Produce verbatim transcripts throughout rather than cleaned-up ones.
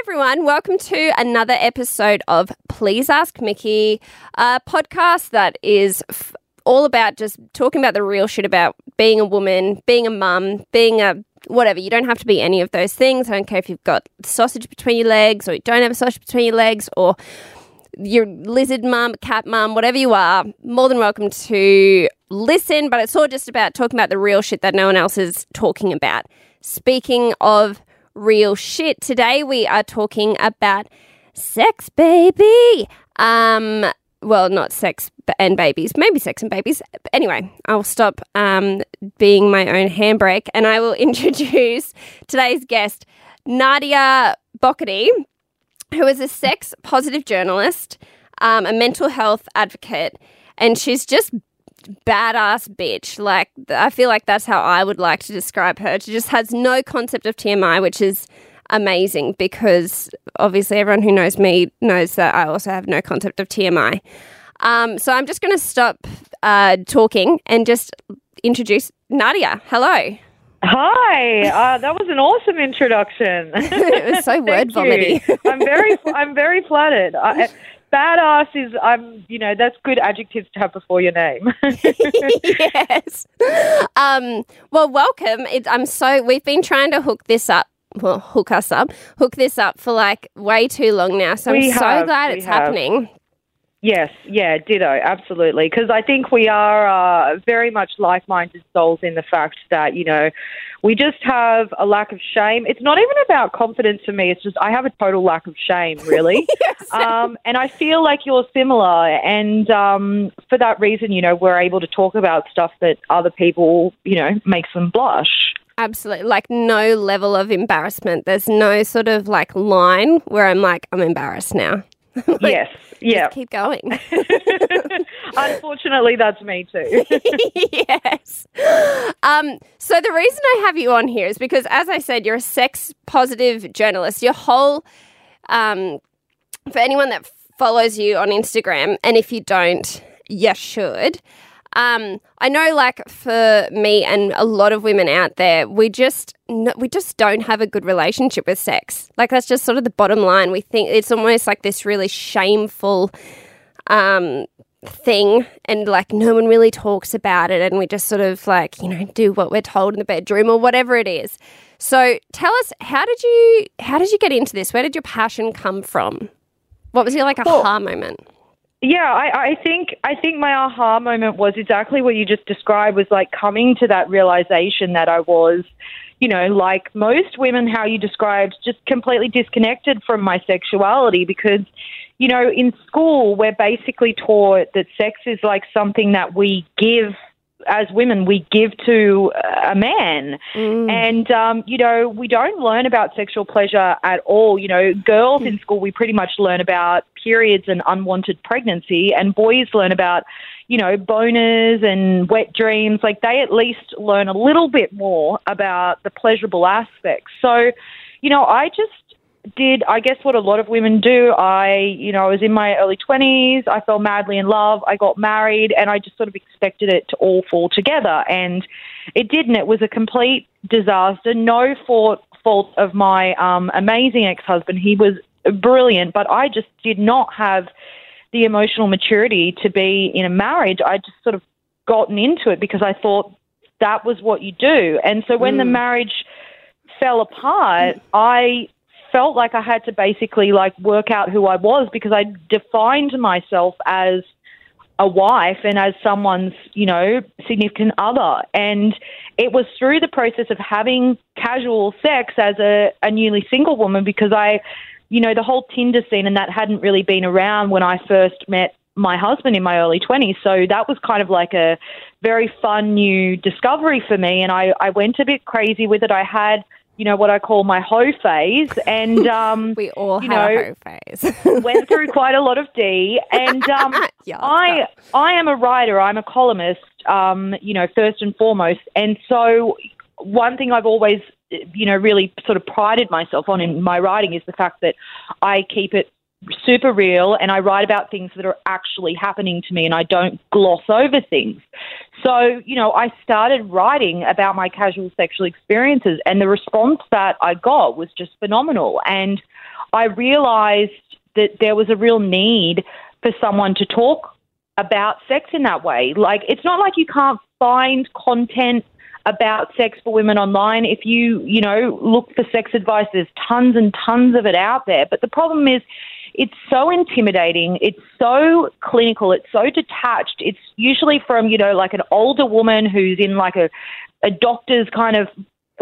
Hi, everyone. Welcome to another episode of Please Ask Mickey, a podcast that is f- all about just talking about the real shit about being a woman, being a mum, being a whatever. You don't have to be any of those things. I don't care if you've got sausage between your legs or you don't have a sausage between your legs or your lizard mum, cat mum, whatever you are, more than welcome to listen. But it's all just about talking about the real shit that no one else is talking about. Speaking of real shit, today we are talking about sex, baby. Um, well, not sex and babies, maybe sex and babies. Anyway, I'll stop um, being my own handbrake and I will introduce today's guest, Nadia Bokody, who is a sex-positive journalist, um, a mental health advocate, and she's just badass bitch. Like, I feel like that's how I would like to describe her. She just has no concept of T M I, which is amazing because obviously everyone who knows me knows that I also have no concept of T M I. Um, so I'm just going to stop uh, talking and just introduce Nadia. Hello. Hi, uh, that was an awesome introduction. It was so word vomity. I'm very, I'm very flattered. I, badass is, I'm, you know, that's good adjectives to have before your name. Yes. Um, well, welcome. It, I'm so. We've been trying to hook this up. Well, hook us up. Hook this up for like way too long now. So we I'm have, so glad it's have. happening. Yes, yeah, ditto, absolutely. Because I think we are uh, very much like-minded souls in the fact that, you know, we just have a lack of shame. It's not even about confidence for me. It's just I have a total lack of shame, really. Yes. Um, and I feel like you're similar. And um, for that reason, you know, we're able to talk about stuff that other people, you know, makes them blush. Absolutely. Like no level of embarrassment. There's no sort of like line where I'm like, I'm embarrassed now. Like, yes. Yeah. Just keep going. Unfortunately, that's me too. Yes. Um, so the reason I have you on here is because, as I said, you're a sex-positive journalist. Your whole, um, for anyone that follows you on Instagram, and if you don't, you should. Um, I know, like for me and a lot of women out there, we just no, we just don't have a good relationship with sex. Like that's just sort of the bottom line. We think it's almost like this really shameful um, thing, and like no one really talks about it, and we just sort of like you know do what we're told in the bedroom or whatever it is. So tell us, how did you how did you get into this? Where did your passion come from? What was your like aha moment? Yeah, I, I think I think my aha moment was exactly what you just described, was like coming to that realization that I was, you know, like most women, how you described, just completely disconnected from my sexuality because, you know, in school we're basically taught that sex is like something that we give as women, we give to a man. Mm. And, um, you know, we don't learn about sexual pleasure at all. You know, girls mm. in school, we pretty much learn about periods and unwanted pregnancy, and boys learn about, you know, boners and wet dreams. Like they at least learn a little bit more about the pleasurable aspects. So, you know, I just did, I guess, what a lot of women do. I, you know, I was in my early twenties. I fell madly in love. I got married and I just sort of expected it to all fall together. And it didn't. It was a complete disaster. No fault fault of my um, amazing ex-husband. He was brilliant, but I just did not have the emotional maturity to be in a marriage. I just sort of gotten into it because I thought that was what you do. And so when mm. the marriage fell apart, I felt like I had to basically like work out who I was because I defined myself as a wife and as someone's, you know, significant other. And it was through the process of having casual sex as a, a newly single woman because I you know, the whole Tinder scene and that hadn't really been around when I first met my husband in my early twenties. So that was kind of like a very fun new discovery for me. And I, I went a bit crazy with it. I had, you know, what I call my hoe phase. And um, we all you have know, a hoe phase. Went through quite a lot of D. And um, yeah, I, I am a writer. I'm a columnist, um, you know, first and foremost. And so one thing I've always you know, really sort of prided myself on in my writing is the fact that I keep it super real and I write about things that are actually happening to me and I don't gloss over things. So, you know, I started writing about my casual sexual experiences and the response that I got was just phenomenal. And I realized that there was a real need for someone to talk about sex in that way. Like, it's not like you can't find content about sex for women online. If you, you know, look for sex advice, there's tons and tons of it out there. But the problem is, it's so intimidating. It's so clinical. It's so detached. It's usually from, you know, like an older woman who's in like a, a doctor's kind of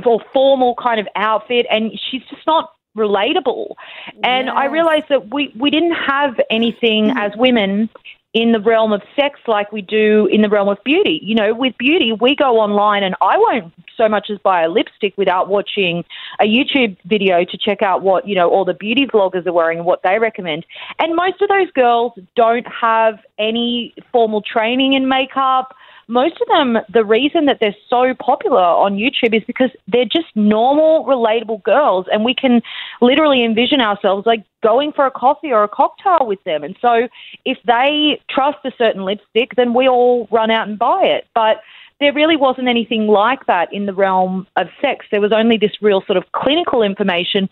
or formal kind of outfit, and she's just not relatable. And yes. I realized that we, we didn't have anything mm. as women in the realm of sex like we do in the realm of beauty. You know, with beauty, we go online and I won't so much as buy a lipstick without watching a YouTube video to check out what, you know, all the beauty vloggers are wearing and what they recommend. And most of those girls don't have any formal training in makeup. Most of them, the reason that they're so popular on YouTube is because they're just normal, relatable girls, and we can literally envision ourselves like going for a coffee or a cocktail with them. And so if they trust a certain lipstick, then we all run out and buy it. But there really wasn't anything like that in the realm of sex. There was only this real sort of clinical information,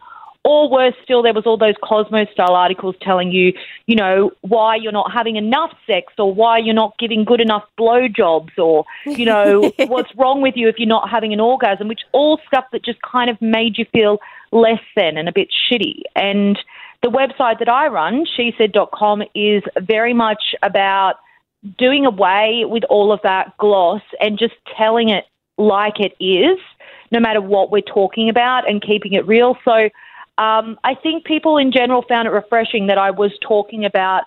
or worse still, there was all those Cosmo-style articles telling you, you know, why you're not having enough sex, or why you're not giving good enough blowjobs, or, you know, what's wrong with you if you're not having an orgasm, which all stuff that just kind of made you feel less than and a bit shitty. And the website that I run, she said dot com, is very much about doing away with all of that gloss and just telling it like it is, no matter what we're talking about, and keeping it real. So um, I think people in general found it refreshing that I was talking about,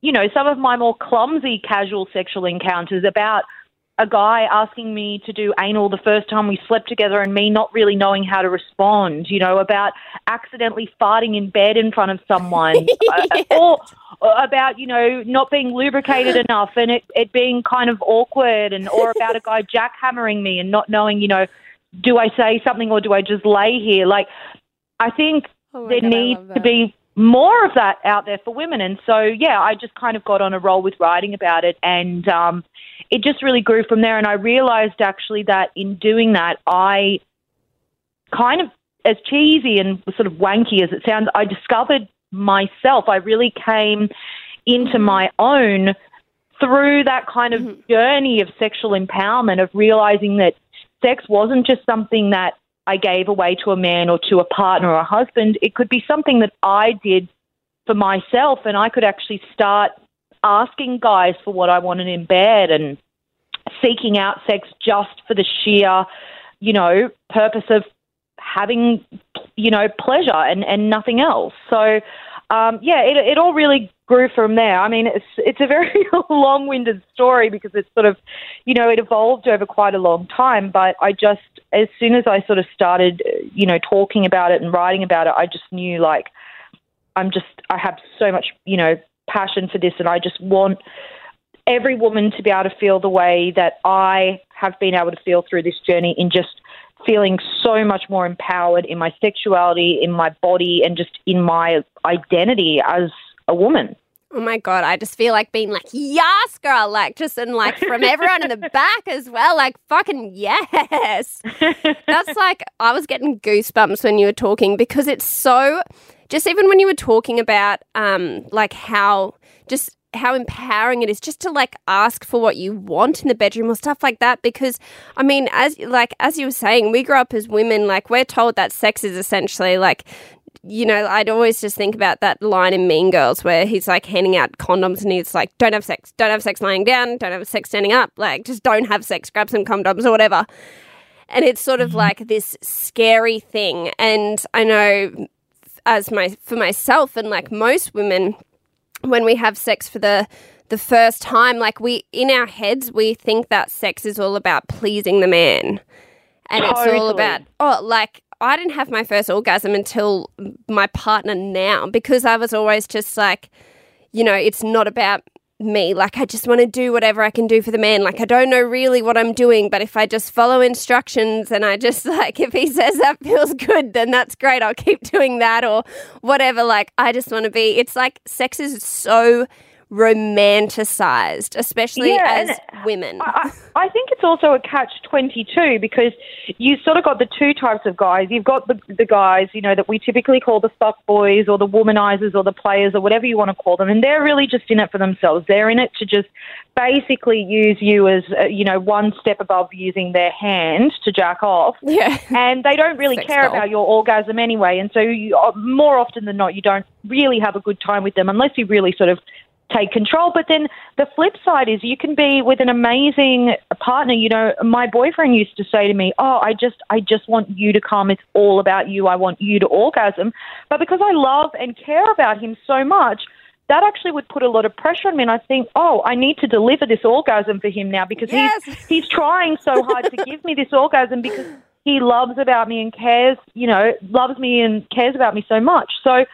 you know, some of my more clumsy casual sexual encounters, about a guy asking me to do anal the first time we slept together and me not really knowing how to respond, you know, about accidentally farting in bed in front of someone, yes. uh, or, or about, you know, not being lubricated enough and it, it being kind of awkward, and or about a guy jackhammering me and not knowing, you know, do I say something or do I just lay here? Like, I think oh there God, needs to be more of that out there for women. And so, yeah, I just kind of got on a roll with writing about it, and um, it just really grew from there. And I realized actually that in doing that, I kind of, as cheesy and sort of wanky as it sounds, I discovered myself. I really came into my own through that kind of mm-hmm. journey of sexual empowerment, of realizing that sex wasn't just something that I gave away to a man or to a partner or a husband. It could be something that I did for myself, and I could actually start asking guys for what I wanted in bed and seeking out sex just for the sheer, you know, purpose of having, you know, pleasure and, and nothing else. So, um, yeah, it, it all really grew from there. I mean, it's it's a very long-winded story because it's sort of, you know, it evolved over quite a long time, but I just, as soon as I sort of started, you know, talking about it and writing about it, I just knew, like, I'm just, I have so much, you know, passion for this, and I just want every woman to be able to feel the way that I have been able to feel through this journey, in just feeling so much more empowered in my sexuality, in my body, and just in my identity as a woman. Oh my God, I just feel like being like, yes, girl, like just and like from everyone in the back as well, like fucking yes. That's like, I was getting goosebumps when you were talking, because it's so, just even when you were talking about um, like how, just how empowering it is just to like ask for what you want in the bedroom or stuff like that. Because I mean, as like, as you were saying, we grew up as women, like we're told that sex is essentially like, you know, I'd always just think about that line in Mean Girls where he's like handing out condoms and he's like, don't have sex, don't have sex lying down, don't have sex standing up, like just don't have sex, grab some condoms or whatever. And it's sort of like this scary thing. And I know as my for myself and like most women, when we have sex for the the first time, like we in our heads, we think that sex is all about pleasing the man. And totally. It's all about, oh, like, I didn't have my first orgasm until my partner now, because I was always just like, you know, it's not about me. Like, I just want to do whatever I can do for the man. Like, I don't know really what I'm doing, but if I just follow instructions and I just like, if he says that feels good, then that's great. I'll keep doing that or whatever. Like, I just want to be, it's like sex is so romanticised, especially yeah, as women. I, I think it's also a catch twenty-two because you sort of got the two types of guys. You've got the, the guys, you know, that we typically call the fuck boys or the womanizers or the players or whatever you want to call them, and they're really just in it for themselves. They're in it to just basically use you as, uh, you know, one step above using their hand to jack off. Yeah. And they don't really care doll. about your orgasm anyway. And so you, more often than not, you don't really have a good time with them unless you really sort of take control. But then the flip side is you can be with an amazing partner. You know, my boyfriend used to say to me, oh, I just I just want you to come. It's all about you. I want you to orgasm. But because I love and care about him so much, that actually would put a lot of pressure on me, and I think, oh, I need to deliver this orgasm for him now because yes. he's he's trying so hard to give me this orgasm because he loves about me and cares, you know, loves me and cares about me so much. So,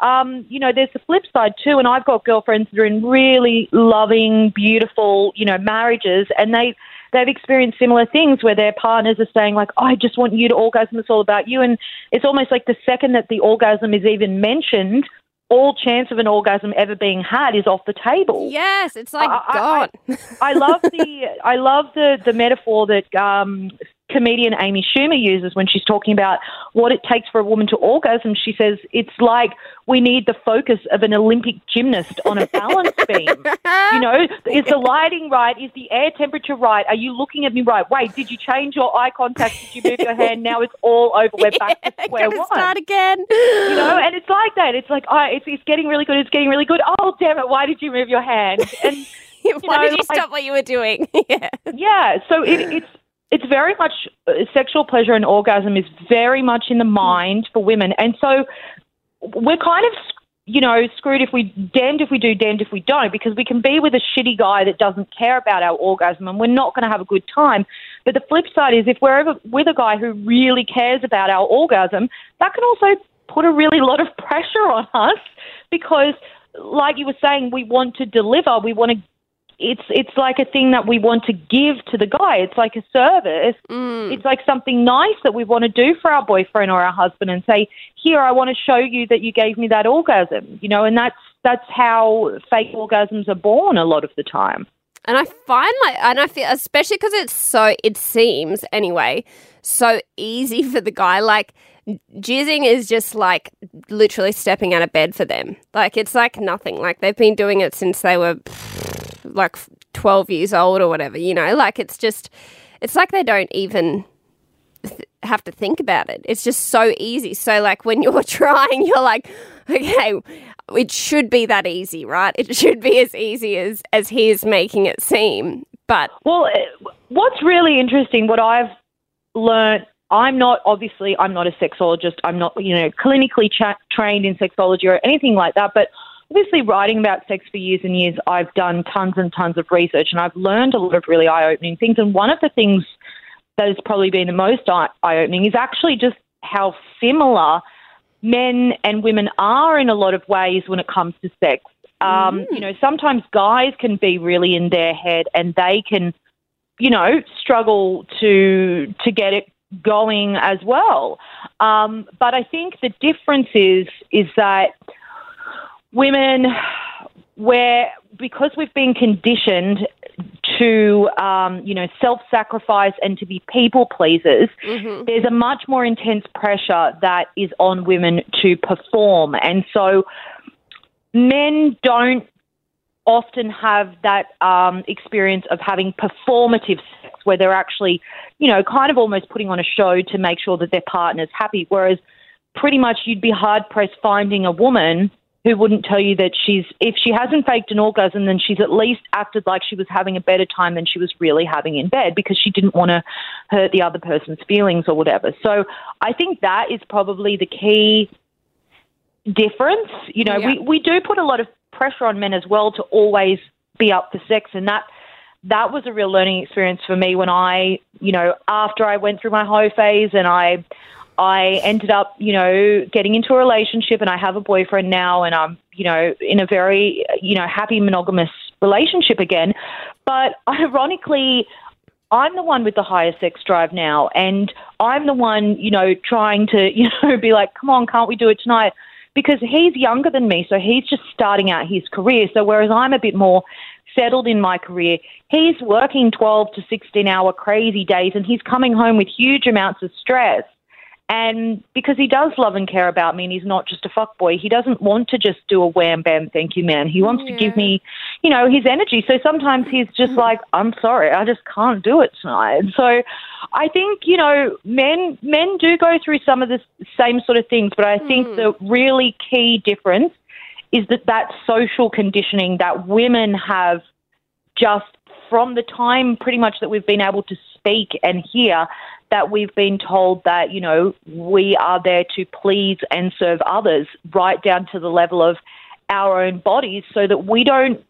um, you know, there's the flip side too, and I've got girlfriends that are in really loving, beautiful, you know, marriages, and they – they've experienced similar things where their partners are saying like, oh, I just want you to orgasm, it's all about you. And it's almost like the second that the orgasm is even mentioned, all chance of an orgasm ever being had is off the table. Yes, it's like I, God. I, I, I love the I love the, the metaphor that um, comedian Amy Schumer uses when she's talking about what it takes for a woman to orgasm. She says it's like we need the focus of an Olympic gymnast on a balance beam. You know, is the lighting right? Is the air temperature right? Are you looking at me right? Wait, did you change your eye contact? Did you move your hand? Now it's all over. We're back yeah, to square one. Start again. You know, and it's like that. It's like, oh, it's, it's getting really good. It's getting really good. Oh, damn it. Why did you move your hand? And you Why know, did you like, stop what you were doing? yeah. Yeah. So it, it's, It's very much uh, sexual pleasure and orgasm is very much in the mind for women. And so we're kind of, you know, screwed if we, damned if we do, damned if we don't, because we can be with a shitty guy that doesn't care about our orgasm and we're not going to have a good time. But the flip side is if we're ever with a guy who really cares about our orgasm, that can also put a really lot of pressure on us because, like you were saying, we want to deliver, we want to It's it's like a thing that we want to give to the guy. It's like a service. Mm. It's like something nice that we want to do for our boyfriend or our husband and say, here, I want to show you that you gave me that orgasm, you know, and that's that's how fake orgasms are born a lot of the time. And I find like, and I feel, especially because it's so, it seems anyway, so easy for the guy, like, jizzing is just like literally stepping out of bed for them. Like, it's like nothing. Like, they've been doing it since they were like twelve years old or whatever, you know, like it's just, it's like they don't even th- have to think about it. It's just so easy. So like when you're trying, you're like, okay, it should be that easy, right? It should be as easy as, as he is making it seem. But well, what's really interesting, what I've learned, I'm not, obviously I'm not a sexologist. I'm not, you know, clinically cha- trained in sexology or anything like that, but obviously, writing about sex for years and years, I've done tons and tons of research and I've learned a lot of really eye-opening things. And one of the things that has probably been the most eye-opening is actually just how similar men and women are in a lot of ways when it comes to sex. Um, mm. You know, sometimes guys can be really in their head and they can, you know, struggle to to get it going as well. Um, but I think the difference is is that women, where because we've been conditioned to, um, you know, self-sacrifice and to be people pleasers, mm-hmm. there's a much more intense pressure that is on women to perform. And so men don't often have that um, experience of having performative sex where they're actually, you know, kind of almost putting on a show to make sure that their partner's happy, whereas pretty much you'd be hard-pressed finding a woman who wouldn't tell you that she's, if she hasn't faked an orgasm, then she's at least acted like she was having a better time than she was really having in bed because she didn't want to hurt the other person's feelings or whatever. So I think that is probably the key difference. You know, yeah. we, we do put a lot of pressure on men as well to always be up for sex, and that that was a real learning experience for me when I, you know, after I went through my hoe phase and I... I ended up, you know, getting into a relationship and I have a boyfriend now and I'm, you know, in a very, you know, happy monogamous relationship again. But ironically, I'm the one with the higher sex drive now and I'm the one, you know, trying to, you know, be like, come on, can't we do it tonight? because he's younger than me, so he's just starting out his career. So whereas I'm a bit more settled in my career, he's working twelve to sixteen hour crazy days and he's coming home with huge amounts of stress. And because he does love and care about me and he's not just a fuckboy, he doesn't want to just do a wham, bam, thank you, man. He wants yeah. to give me, you know, his energy. So sometimes he's just like, I'm sorry, I just can't do it tonight. So I think, you know, men men do go through some of the same sort of things, but I think mm. the really key difference is that that social conditioning that women have just from the time pretty much that we've been able to speak and hear, that we've been told that, you know, we are there to please and serve others, right down to the level of our own bodies, so that we don't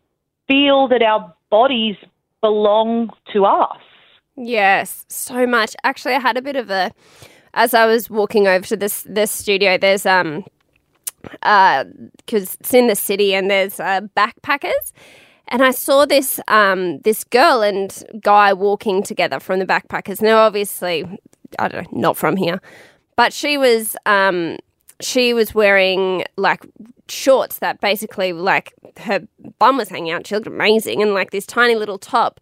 feel that our bodies belong to us. Yes, so much. Actually, I had a bit of a, as I was walking over to this this studio, there's um, uh, because it's in the city and there's uh, backpackers. And I saw this um, this girl and guy walking together from the backpackers. Now, obviously, I don't know, not from here, but she was um, she was wearing like shorts that basically like her bum was hanging out. She looked amazing, and like this tiny little top.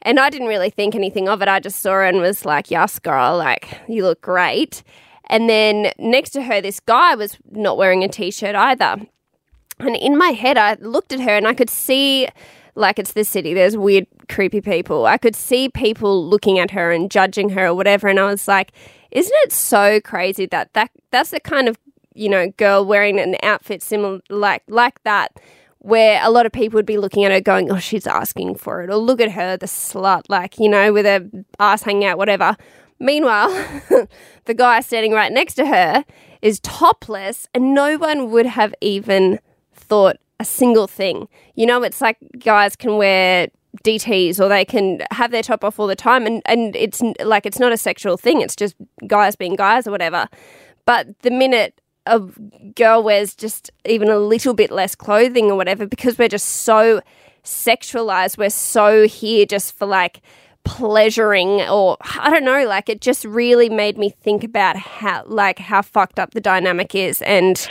And I didn't really think anything of it. I just saw her and was like, "Yes, girl, like you look great." And then next to her, this guy was not wearing a t-shirt either. And in my head, I looked at her and I could see, like, it's the city. There's weird, creepy people. I could see people looking at her and judging her or whatever. And I was like, isn't it so crazy that, that that's the kind of, you know, girl wearing an outfit similar like like that, where a lot of people would be looking at her going, oh, she's asking for it. Or look at her, the slut, like, you know, with her ass hanging out, whatever. Meanwhile, the guy standing right next to her is topless and no one would have even thought a single thing. You know, it's like guys can wear D Ts or they can have their top off all the time and, and it's like it's not a sexual thing. It's just guys being guys or whatever. But the minute a girl wears just even a little bit less clothing or whatever, because we're just so sexualized, we're so here just for like pleasuring or I don't know, like it just really made me think about how like how fucked up the dynamic is and...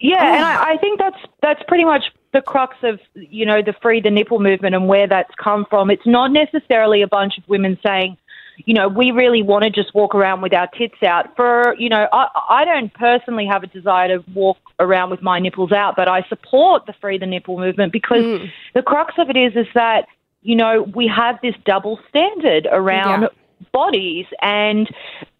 Yeah, oh. and I, I think that's that's pretty much the crux of, you know, the Free the Nipple movement and where that's come from. It's not necessarily a bunch of women saying, you know, we really want to just walk around with our tits out. For, you know, I, I don't personally have a desire to walk around with my nipples out, but I support the Free the Nipple movement because mm. the crux of it is is that, you know, we have this double standard around yeah. bodies and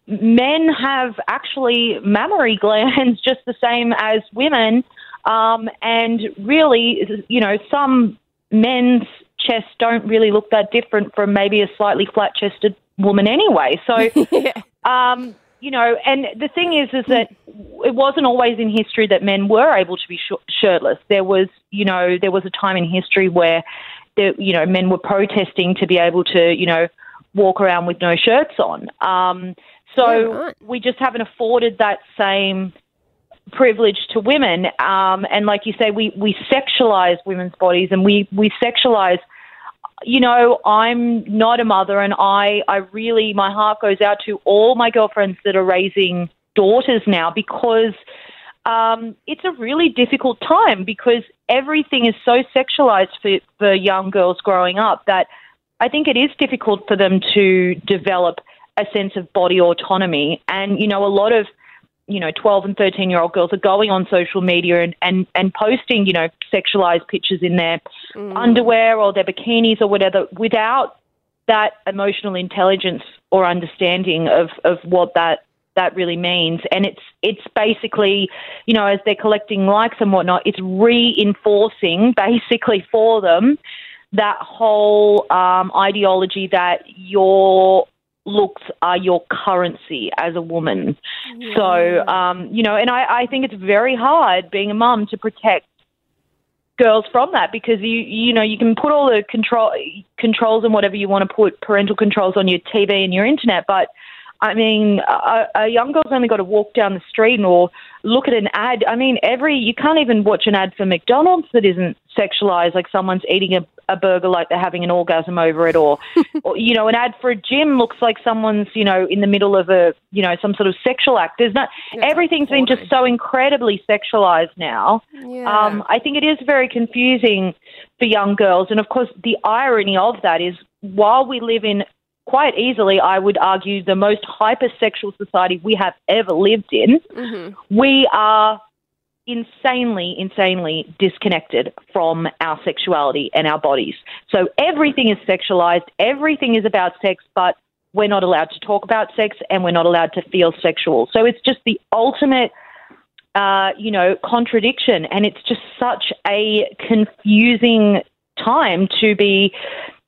men have actually mammary glands just the same as women, um, and really, you know, some men's chests don't really look that different from maybe a slightly flat-chested woman anyway. So, yeah. um, you know, and the thing is is that it wasn't always in history that men were able to be sh- shirtless. There was, you know, there was a time in history where, the, you know, men were protesting to be able to, you know, walk around with no shirts on. Um So yeah, right. we just haven't afforded that same privilege to women. Um, and like you say, we, we sexualize women's bodies and we, we sexualize, you know, I'm not a mother and I, I really, my heart goes out to all my girlfriends that are raising daughters now because um, it's a really difficult time because everything is so sexualized for, for young girls growing up that I think it is difficult for them to develop a sense of body autonomy. And, you know, a lot of, you know, twelve and thirteen-year-old girls are going on social media and, and, and posting, you know, sexualized pictures in their mm. underwear or their bikinis or whatever without that emotional intelligence or understanding of, of what that, that really means. And it's it's basically, you know, as they're collecting likes and whatnot, it's reinforcing basically for them that whole um, ideology that you're... looks are your currency as a woman. Yeah. So, um, you know, and I, I think it's very hard being a mum to protect girls from that because, you you know, you can put all the control controls and whatever you want to put, parental controls on your T V and your internet, but I mean, a, a young girl's only got to walk down the street or look at an ad. I mean, every you can't even watch an ad for McDonald's that isn't sexualized, like someone's eating a, a burger like they're having an orgasm over it, or, or, you know, an ad for a gym looks like someone's, you know, in the middle of a, you know, some sort of sexual act. There's not yeah, everything's boring. Been just so incredibly sexualized now. Yeah. Um, I think it is very confusing for young girls. And, of course, the irony of that is while we live in quite easily, I would argue, the most hypersexual society we have ever lived in, mm-hmm. we are insanely, insanely disconnected from our sexuality and our bodies. So everything is sexualized, everything is about sex, but we're not allowed to talk about sex and we're not allowed to feel sexual. So it's just the ultimate, uh, you know, contradiction, and it's just such a confusing time to be,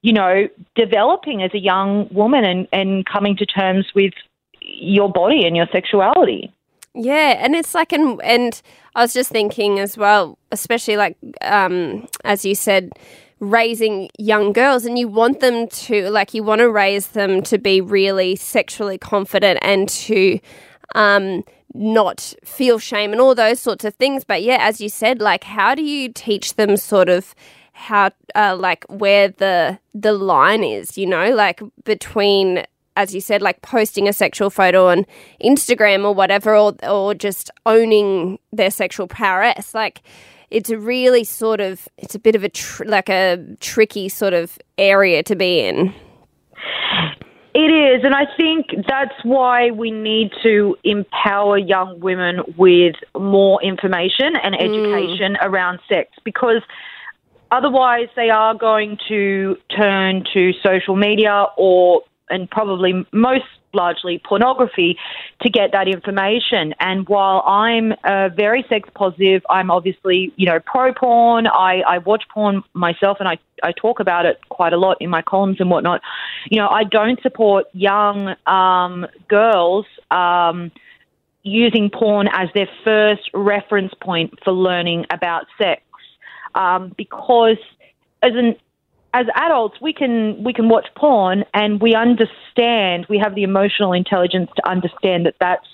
you know, developing as a young woman and, and coming to terms with your body and your sexuality. Yeah, and it's like, and, and I was just thinking as well, especially like, um, as you said, raising young girls, and you want them to, like, you want to raise them to be really sexually confident and to um, not feel shame and all those sorts of things. But yeah, as you said, like, how do you teach them sort of how, uh, like, where the the line is, you know, like between, as you said, like posting a sexual photo on Instagram or whatever, or or just owning their sexual prowess. Like, it's really sort of, it's a bit of a tr- like a tricky sort of area to be in. It is, and I think that's why we need to empower young women with more information and education mm. around sex, because otherwise, they are going to turn to social media or, and probably most largely, pornography to get that information. And while I'm uh, very sex positive, I'm obviously, you know, pro porn. I, I watch porn myself, and I, I talk about it quite a lot in my columns and whatnot. You know, I don't support young um, girls um, using porn as their first reference point for learning about sex. Um, because as an as adults, we can we can watch porn and we understand, we have the emotional intelligence to understand that that's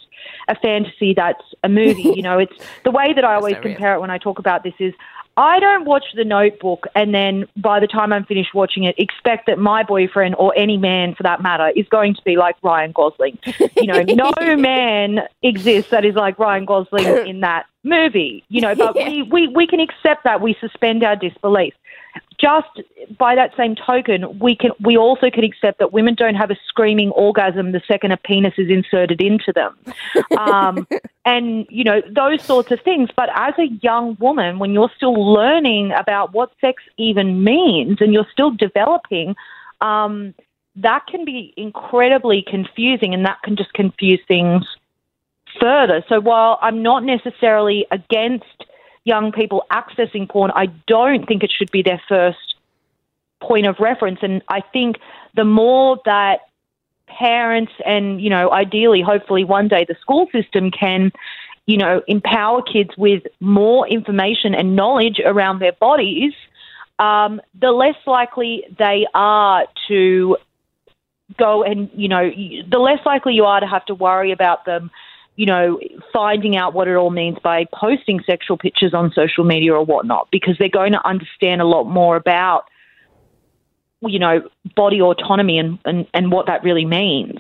a fantasy, that's a movie. You know, it's the way that I always compare it when I talk about this is, I don't watch The Notebook and then by the time I'm finished watching it, expect that my boyfriend, or any man for that matter, is going to be like Ryan Gosling. You know, no man exists that is like Ryan Gosling in that movie. You know, but yeah. we, we, we can accept that. We suspend our disbelief. Just by that same token, we can we also can accept that women don't have a screaming orgasm the second a penis is inserted into them. Um, and, you know, those sorts of things. But as a young woman, when you're still learning about what sex even means and you're still developing, um, that can be incredibly confusing, and that can just confuse things further. So while I'm not necessarily against young people accessing porn, I don't think it should be their first point of reference. And I think the more that parents and, you know, ideally, hopefully one day the school system can, you know, empower kids with more information and knowledge around their bodies, um, the less likely they are to go and, you know, the less likely you are to have to worry about them, you know, finding out what it all means by posting sexual pictures on social media or whatnot, because they're going to understand a lot more about, you know, body autonomy and, and, and what that really means.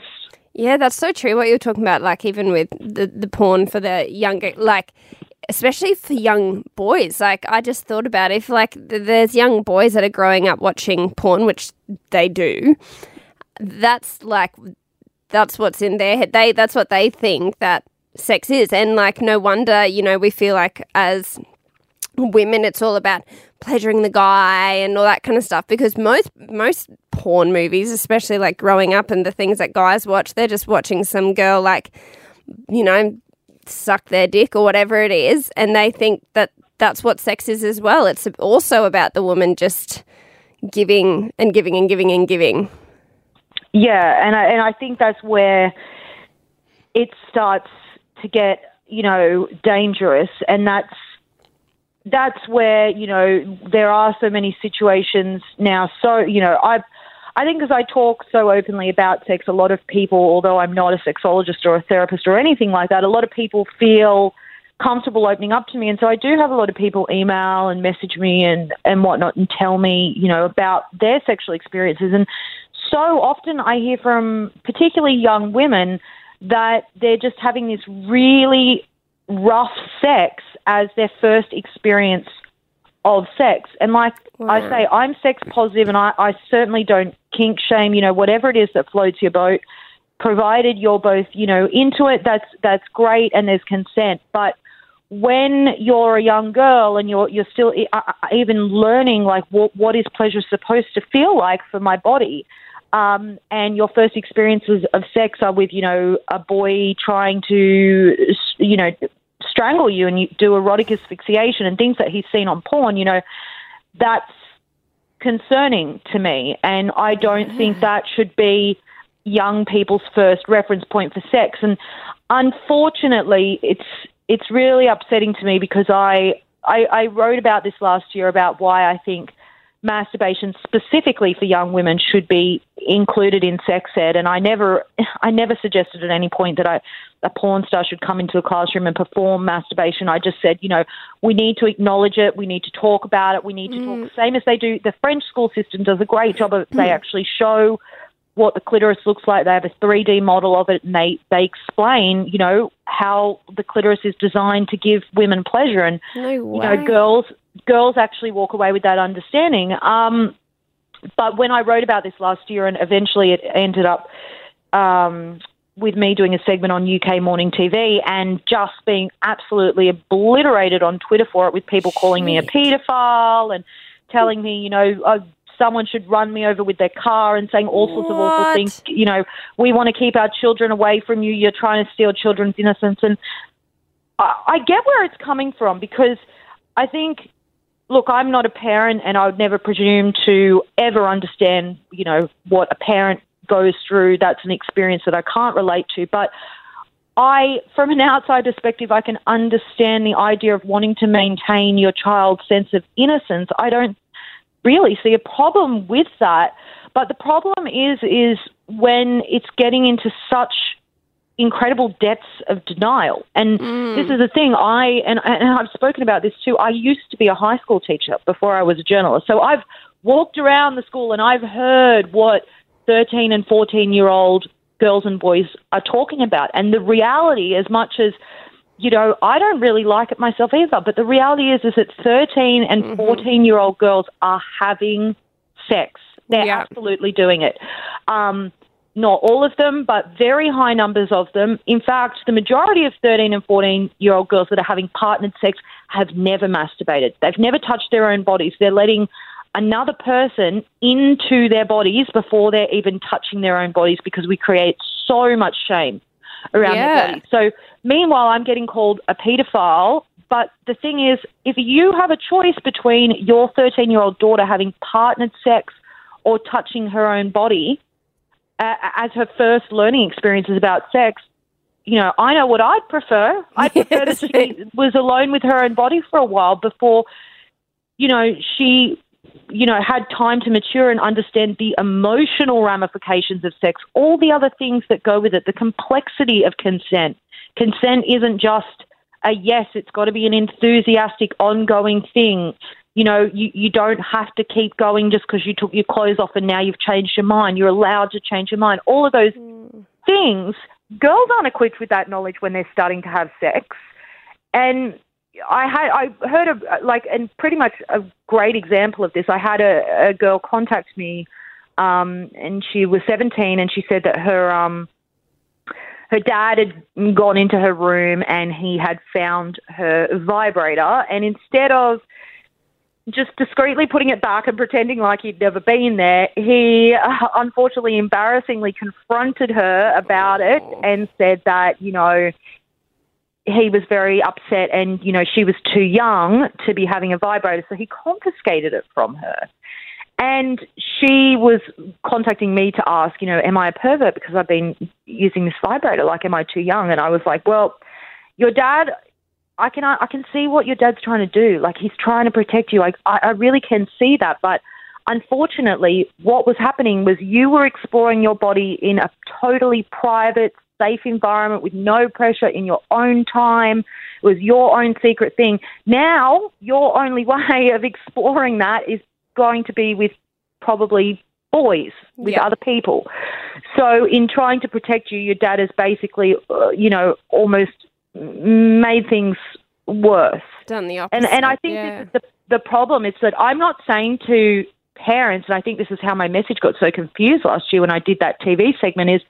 Yeah, that's so true what you're talking about, like even with the, the porn for the younger, like especially for young boys. Like I just thought about if like th- there's young boys that are growing up watching porn, which they do, that's like... that's what's in their head. They that's what they think that sex is. And like, no wonder, you know, we feel like as women it's all about pleasuring the guy and all that kind of stuff, because most most porn movies, especially like growing up and the things that guys watch, they're just watching some girl like, you know, suck their dick or whatever it is, and they think that that's what sex is as well. It's also about the woman just giving and giving and giving and giving. Yeah, and I, and I think that's where it starts to get, you know, dangerous, and that's that's where, you know, there are so many situations now. So, you know, I I think because I talk so openly about sex, a lot of people, although I'm not a sexologist or a therapist or anything like that, a lot of people feel comfortable opening up to me. And so I do have a lot of people email and message me and, and whatnot and tell me, you know, about their sexual experiences. And so often I hear from particularly young women that they're just having this really rough sex as their first experience of sex. And like wow. I say, I'm sex positive and I, I certainly don't kink shame, you know, whatever it is that floats your boat, provided you're both, you know, into it, that's that's great and there's consent. But when you're a young girl and you're you're still uh, even learning, like, what, what is pleasure supposed to feel like for my body, um, and your first experiences of sex are with, you know, a boy trying to, you know, strangle you and you do erotic asphyxiation and things that he's seen on porn, you know, that's concerning to me. And I don't mm. think that should be young people's first reference point for sex. And unfortunately, it's it's really upsetting to me because I, I, I wrote about this last year about why I think masturbation specifically for young women should be included in sex ed. And I never I never suggested at any point that I, a porn star should come into a classroom and perform masturbation. I just said, you know, we need to acknowledge it. We need to talk about it. We need to mm. talk, same as they do. The French school system does a great job of it. They actually show what the clitoris looks like. They have a three D model of it and they, they explain, you know, how the clitoris is designed to give women pleasure. And, no way. you know, girls girls actually walk away with that understanding. Um, but when I wrote about this last year and eventually it ended up um, with me doing a segment on U K morning T V and just being absolutely obliterated on Twitter for it, with people calling Jeez. me a pedophile and telling me, you know, uh, someone should run me over with their car and saying all sorts what? of awful things. You know, we want to keep our children away from you. You're trying to steal children's innocence. And I, I get where it's coming from because I think, look, I'm not a parent and I would never presume to ever understand, you know, what a parent goes through. That's an experience that I can't relate to. But I, from an outside perspective, I can understand the idea of wanting to maintain your child's sense of innocence. I don't really see a problem with that. But the problem is, is when it's getting into such incredible depths of denial. And mm. this is the thing, I and, and I've spoken about this too, I used to be a high school teacher before I was a journalist. So I've walked around the school and I've heard what thirteen and fourteen-year-old girls and boys are talking about. And the reality, as much as, you know, I don't really like it myself either, but the reality is is that thirteen and fourteen-year-old mm-hmm. girls are having sex. They're yeah. absolutely doing it. Um, not all of them, but very high numbers of them. In fact, the majority of thirteen and fourteen-year-old girls that are having partnered sex have never masturbated. They've never touched their own bodies. They're letting another person into their bodies before they're even touching their own bodies because we create so much shame around yeah. their bodies. So meanwhile, I'm getting called a pedophile. But the thing is, if you have a choice between your thirteen-year-old daughter having partnered sex or touching her own body uh, as her first learning experiences about sex, you know, I know what I'd prefer. I'd prefer yes. that she was alone with her own body for a while before, you know, she, you know, had time to mature and understand the emotional ramifications of sex, all the other things that go with it, the complexity of consent. Consent isn't just a yes, it's got to be an enthusiastic, ongoing thing. You know, you, you don't have to keep going just because you took your clothes off and now you've changed your mind. You're allowed to change your mind. All of those mm. things, girls aren't equipped with that knowledge when they're starting to have sex. And I had I heard of, like, and pretty much a great example of this. I had a, a girl contact me, um, and she was seventeen, and she said that her um, her dad had gone into her room and he had found her vibrator, and instead of just discreetly putting it back and pretending like he'd never been there, he uh, unfortunately embarrassingly confronted her about it and said that, you know, he was very upset and, you know, she was too young to be having a vibrator, so he confiscated it from her. And she was contacting me to ask, you know, am I a pervert because I've been using this vibrator? Like, am I too young? And I was like, well, your dad, I can I can see what your dad's trying to do. Like, he's trying to protect you. Like, I, I really can see that, but Unfortunately, what was happening was you were exploring your body in a totally private, safe environment with no pressure in your own time. It was your own secret thing. Now, your only way of exploring that is going to be with probably boys, with yeah. other people. So in trying to protect you, your dad has basically, uh, you know, almost made things worse. Done the opposite. And, and I think yeah. this is the The problem is that I'm not saying to parents, and I think this is how my message got so confused last year when I did that T V segment, is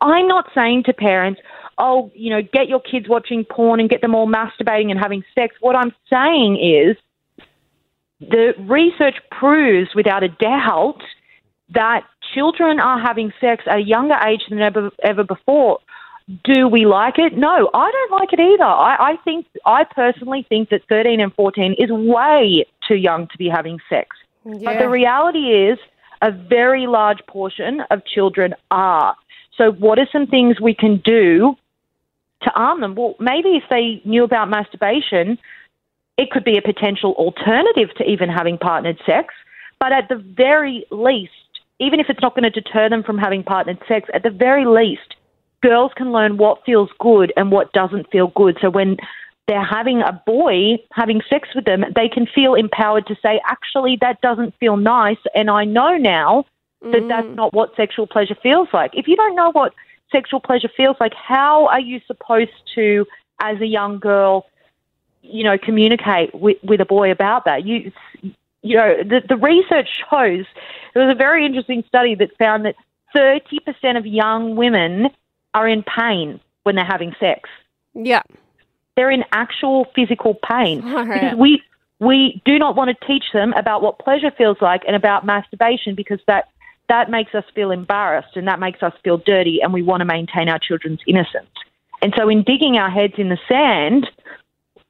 I'm not saying to parents, oh, you know, get your kids watching porn and get them all masturbating and having sex. What I'm saying is the research proves without a doubt that children are having sex at a younger age than ever, ever before. Do we like it? No, I don't like it either. I, I think, I personally think that thirteen and fourteen is way too young to be having sex. Yeah. But the reality is a very large portion of children are. So what are some things we can do to arm them? Well, maybe if they knew about masturbation, it could be a potential alternative to even having partnered sex. But at the very least, even if it's not going to deter them from having partnered sex, at the very least, girls can learn what feels good and what doesn't feel good. So when they're having a boy having sex with them, they can feel empowered to say, actually, that doesn't feel nice. And I know now that mm. that's not what sexual pleasure feels like. If you don't know what sexual pleasure feels like, how are you supposed to, as a young girl, you know, communicate with, with a boy about that? You, you know, the, the research shows, there was a very interesting study that found that thirty percent of young women are in pain when they're having sex. Yeah. They're in actual physical pain. All right. Because we we do not want to teach them about what pleasure feels like and about masturbation, because that, that makes us feel embarrassed and that makes us feel dirty, and we want to maintain our children's innocence. And so in digging our heads in the sand,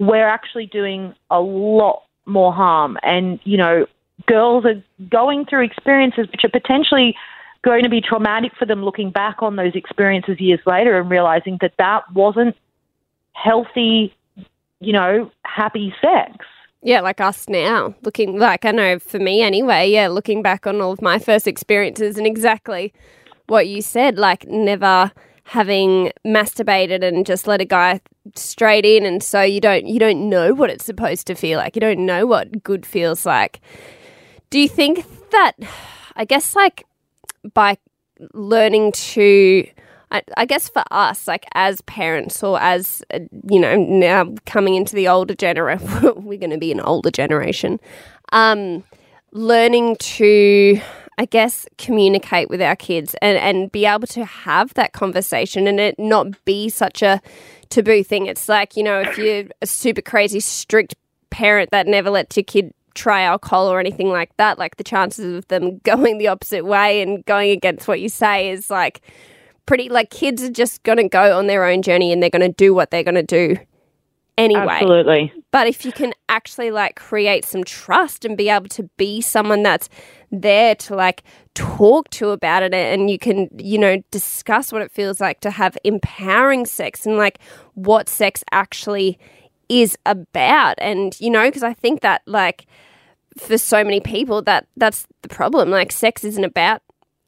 we're actually doing a lot more harm. And, you know, girls are going through experiences which are potentially going to be traumatic for them, looking back on those experiences years later and realizing that that wasn't healthy, you know, happy sex. Yeah, like us now, looking like, I know for me anyway, yeah, looking back on all of my first experiences and exactly what you said, like never having masturbated and just let a guy straight in, and so you don't you don't know what it's supposed to feel like. You don't know what good feels like. Do you think that, I guess, like, by learning to, I, I guess for us, like as parents or as, uh, you know, now coming into the older generation, we're going to be an older generation, um, learning to, I guess, communicate with our kids and, and be able to have that conversation and it not be such a taboo thing. It's like, you know, if you're a super crazy strict parent that never lets your kid try alcohol or anything like that, like the chances of them going the opposite way and going against what you say is like pretty, like kids are just going to go on their own journey and they're going to do what they're going to do anyway. Absolutely. But if you can actually like create some trust and be able to be someone that's there to like talk to about it, and you can, you know, discuss what it feels like to have empowering sex and like what sex actually is about. And, you know, because I think that, like, for so many people, that that's the problem. Like, sex isn't about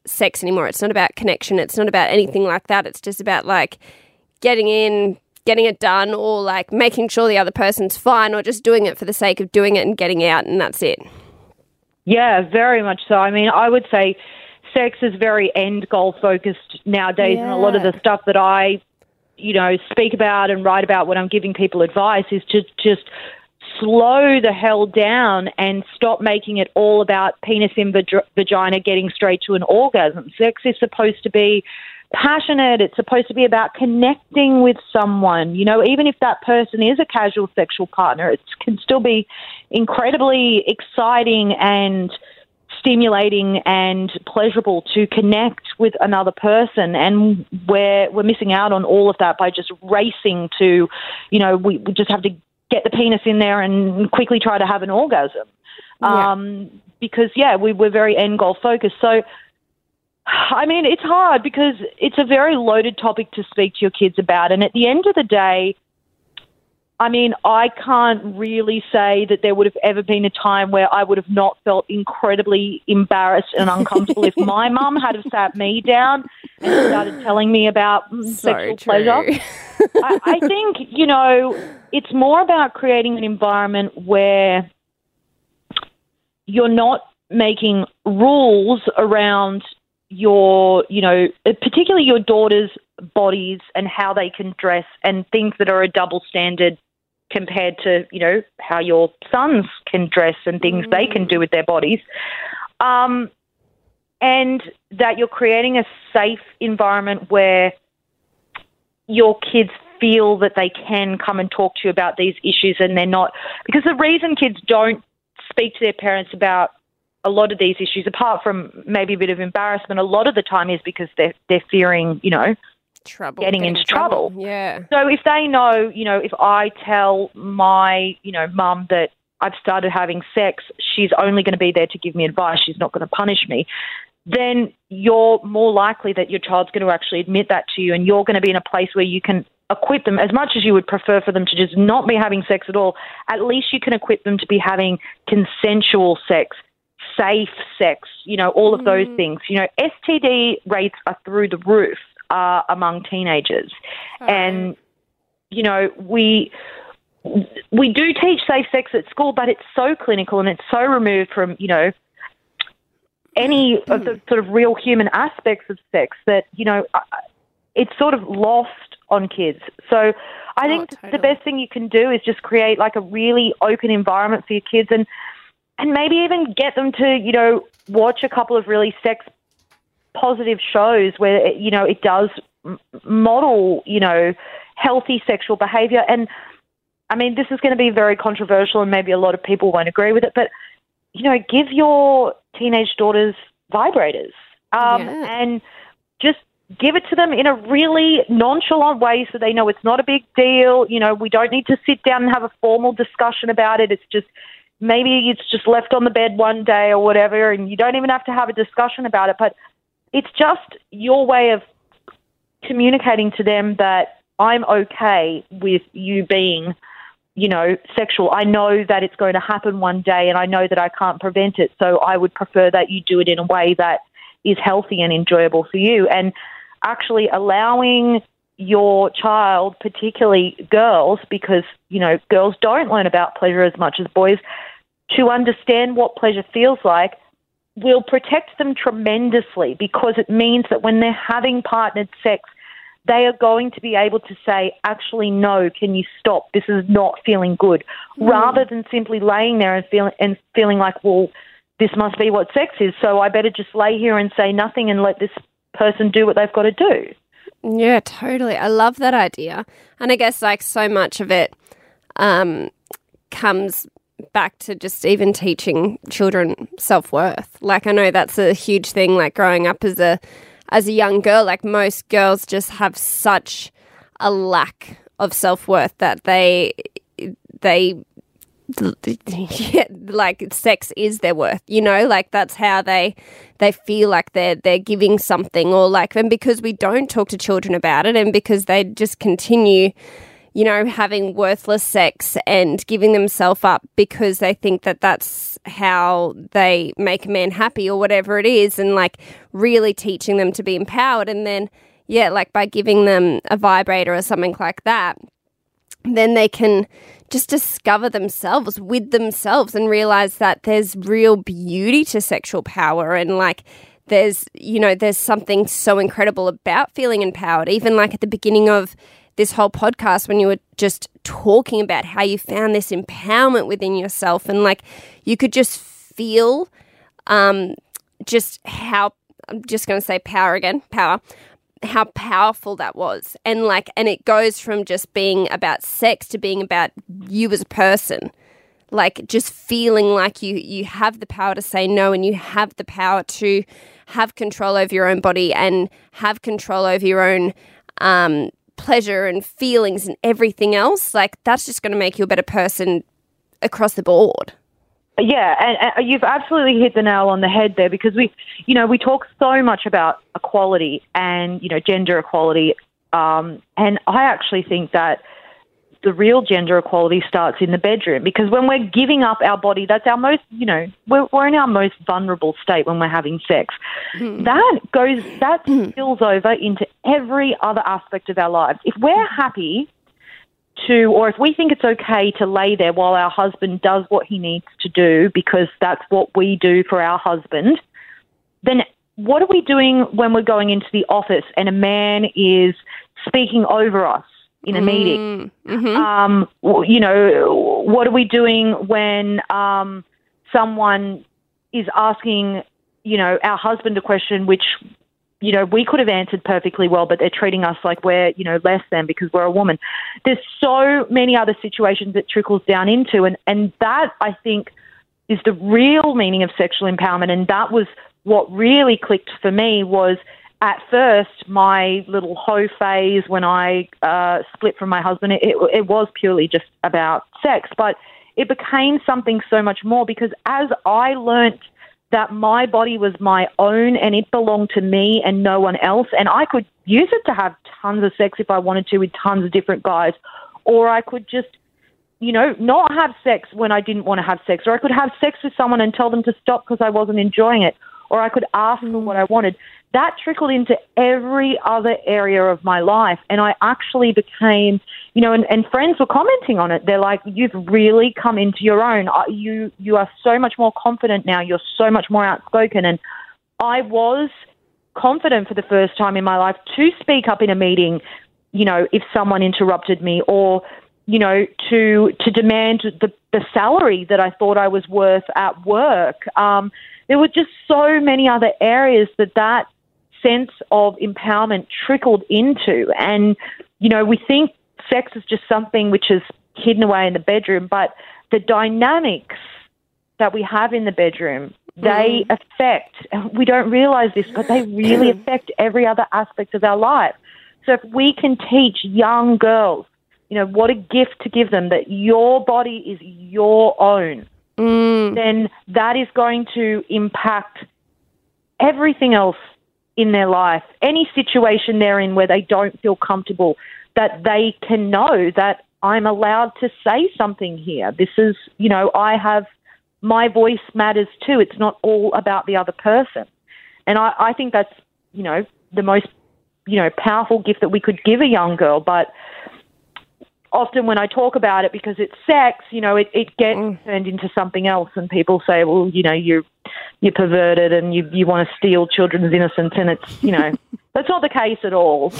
sex anymore. It's not about connection. It's not about anything like that. It's just about, like, getting in, getting it done, or, like, making sure the other person's fine, or just doing it for the sake of doing it and getting out, and that's it. Yeah, very much so. I mean, I would say sex is very end goal focused nowadays, yeah. and a lot of the stuff that I you know, speak about and write about when I'm giving people advice is to just slow the hell down and stop making it all about penis in vag- vagina getting straight to an orgasm. Sex is supposed to be passionate. It's supposed to be about connecting with someone. You know, even if that person is a casual sexual partner, it can still be incredibly exciting and stimulating and pleasurable to connect with another person, and we're we're missing out on all of that by just racing to, you know, we, we just have to get the penis in there and quickly try to have an orgasm, um, yeah. because yeah, we we're very end goal focused. So, I mean, it's hard because it's a very loaded topic to speak to your kids about, and at the end of the day, I mean, I can't really say that there would have ever been a time where I would have not felt incredibly embarrassed and uncomfortable if my mum had have sat me down and started telling me about so sexual true. pleasure. I, I think, you know, it's more about creating an environment where you're not making rules around your, you know, particularly your daughter's bodies and how they can dress and things that are a double standard compared to, you know, how your sons can dress and things mm. they can do with their bodies. Um, and that you're creating a safe environment where your kids feel that they can come and talk to you about these issues and they're not, because the reason kids don't speak to their parents about a lot of these issues, apart from maybe a bit of embarrassment, a lot of the time is because they're, they're fearing, you know, trouble, getting, getting into trouble. trouble. Yeah. So if they know, you know, if I tell my, you know, mum that I've started having sex, she's only going to be there to give me advice. She's not going to punish me. Then you're more likely that your child's going to actually admit that to you, and you're going to be in a place where you can equip them, as much as you would prefer for them to just not be having sex at all, at least you can equip them to be having consensual sex, safe sex, you know, all of mm. those things. You know, S T D rates are through the roof uh, among teenagers. Oh. And, you know, we we do teach safe sex at school, but it's so clinical and it's so removed from, you know, any mm. of the sort of real human aspects of sex that, you know, it's sort of lost on kids. So I oh, think totally. the best thing you can do is just create like a really open environment for your kids, and And maybe even get them to, you know, watch a couple of really sex-positive shows where, you know, it does model, you know, healthy sexual behaviour. And, I mean, this is going to be very controversial and maybe a lot of people won't agree with it, but, you know, give your teenage daughters vibrators um, yeah. and just give it to them in a really nonchalant way so they know it's not a big deal. You know, we don't need to sit down and have a formal discussion about it. It's just... maybe it's just left on the bed one day or whatever, and you don't even have to have a discussion about it. But it's just your way of communicating to them that I'm okay with you being, you know, sexual. I know that it's going to happen one day, and I know that I can't prevent it. So I would prefer that you do it in a way that is healthy and enjoyable for you. And actually allowing your child, particularly girls, because, you know, girls don't learn about pleasure as much as boys, to understand what pleasure feels like will protect them tremendously, because it means that when they're having partnered sex, they are going to be able to say, actually, no, can you stop? This is not feeling good. Mm. Rather than simply laying there and feeling and feeling like, well, this must be what sex is, so I better just lay here and say nothing and let this person do what they've got to do. Yeah, totally. I love that idea. And I guess like so much of it um, comes back to just even teaching children self-worth. Like I know that's a huge thing, like growing up as a as a young girl, like most girls just have such a lack of self-worth that they they yeah, like sex is their worth, you know, like that's how they they feel like they're they're giving something, or like, and because we don't talk to children about it, and because they just continue, you know, having worthless sex and giving themselves up because they think that that's how they make a man happy or whatever it is, and like really teaching them to be empowered. And then yeah, like by giving them a vibrator or something like that, then they can just discover themselves with themselves and realize that there's real beauty to sexual power, and like there's, you know, there's something so incredible about feeling empowered. Even like at the beginning of this whole podcast, when you were just talking about how you found this empowerment within yourself, and like you could just feel um, just how, I'm just going to say power again, power. how powerful that was. And like, and it goes from just being about sex to being about you as a person, like just feeling like you you have the power to say no, and you have the power to have control over your own body and have control over your own um pleasure and feelings and everything else. Like that's just going to make you a better person across the board. Yeah, and, and you've absolutely hit the nail on the head there, because we, you know, we talk so much about equality and, you know, gender equality, um, and I actually think that the real gender equality starts in the bedroom, because when we're giving up our body, that's our most, you know, we're, we're in our most vulnerable state when we're having sex. Mm. That goes, that spills over into every other aspect of our lives. If we're happy to, or if we think it's okay to lay there while our husband does what he needs to do because that's what we do for our husband, then what are we doing when we're going into the office and a man is speaking over us in a mm, meeting? Mm-hmm. Um, you know, what are we doing when um, someone is asking, you know, our husband a question which, you know, we could have answered perfectly well, but they're treating us like we're, you know, less than because we're a woman? There's so many other situations it trickles down into, and, and that, I think, is the real meaning of sexual empowerment, and that was what really clicked for me. Was at first my little hoe phase when I uh, split from my husband, it, it was purely just about sex, but it became something so much more, because as I learnt that my body was my own and it belonged to me and no one else, and I could use it to have tons of sex if I wanted to with tons of different guys, or I could just, you know, not have sex when I didn't want to have sex, or I could have sex with someone and tell them to stop because I wasn't enjoying it, or I could ask them what I wanted. That trickled into every other area of my life, and I actually became, you know, and, and friends were commenting on it. They're like, you've really come into your own. You you are so much more confident now. You're so much more outspoken. And I was confident for the first time in my life to speak up in a meeting, you know, if someone interrupted me, or, you know, to to demand the, the salary that I thought I was worth at work. Um, there were just so many other areas that that sense of empowerment trickled into. And, you know, we think sex is just something which is hidden away in the bedroom, but the dynamics that we have in the bedroom, they mm. affect, we don't realize this, but they really affect every other aspect of our life. So if we can teach young girls, you know, what a gift to give them, that your body is your own, mm. then that is going to impact everything else in their life. Any situation they're in where they don't feel comfortable, that they can know that I'm allowed to say something here. This is, you know, I have, my voice matters too. It's not all about the other person. And I, I think that's, you know, the most, you know, powerful gift that we could give a young girl. But often when I talk about it, because it's sex, you know, it, it gets mm. turned into something else, and people say, well, you know, you're, you're perverted and you you want to steal children's innocence, and it's, you know, that's not the case at all.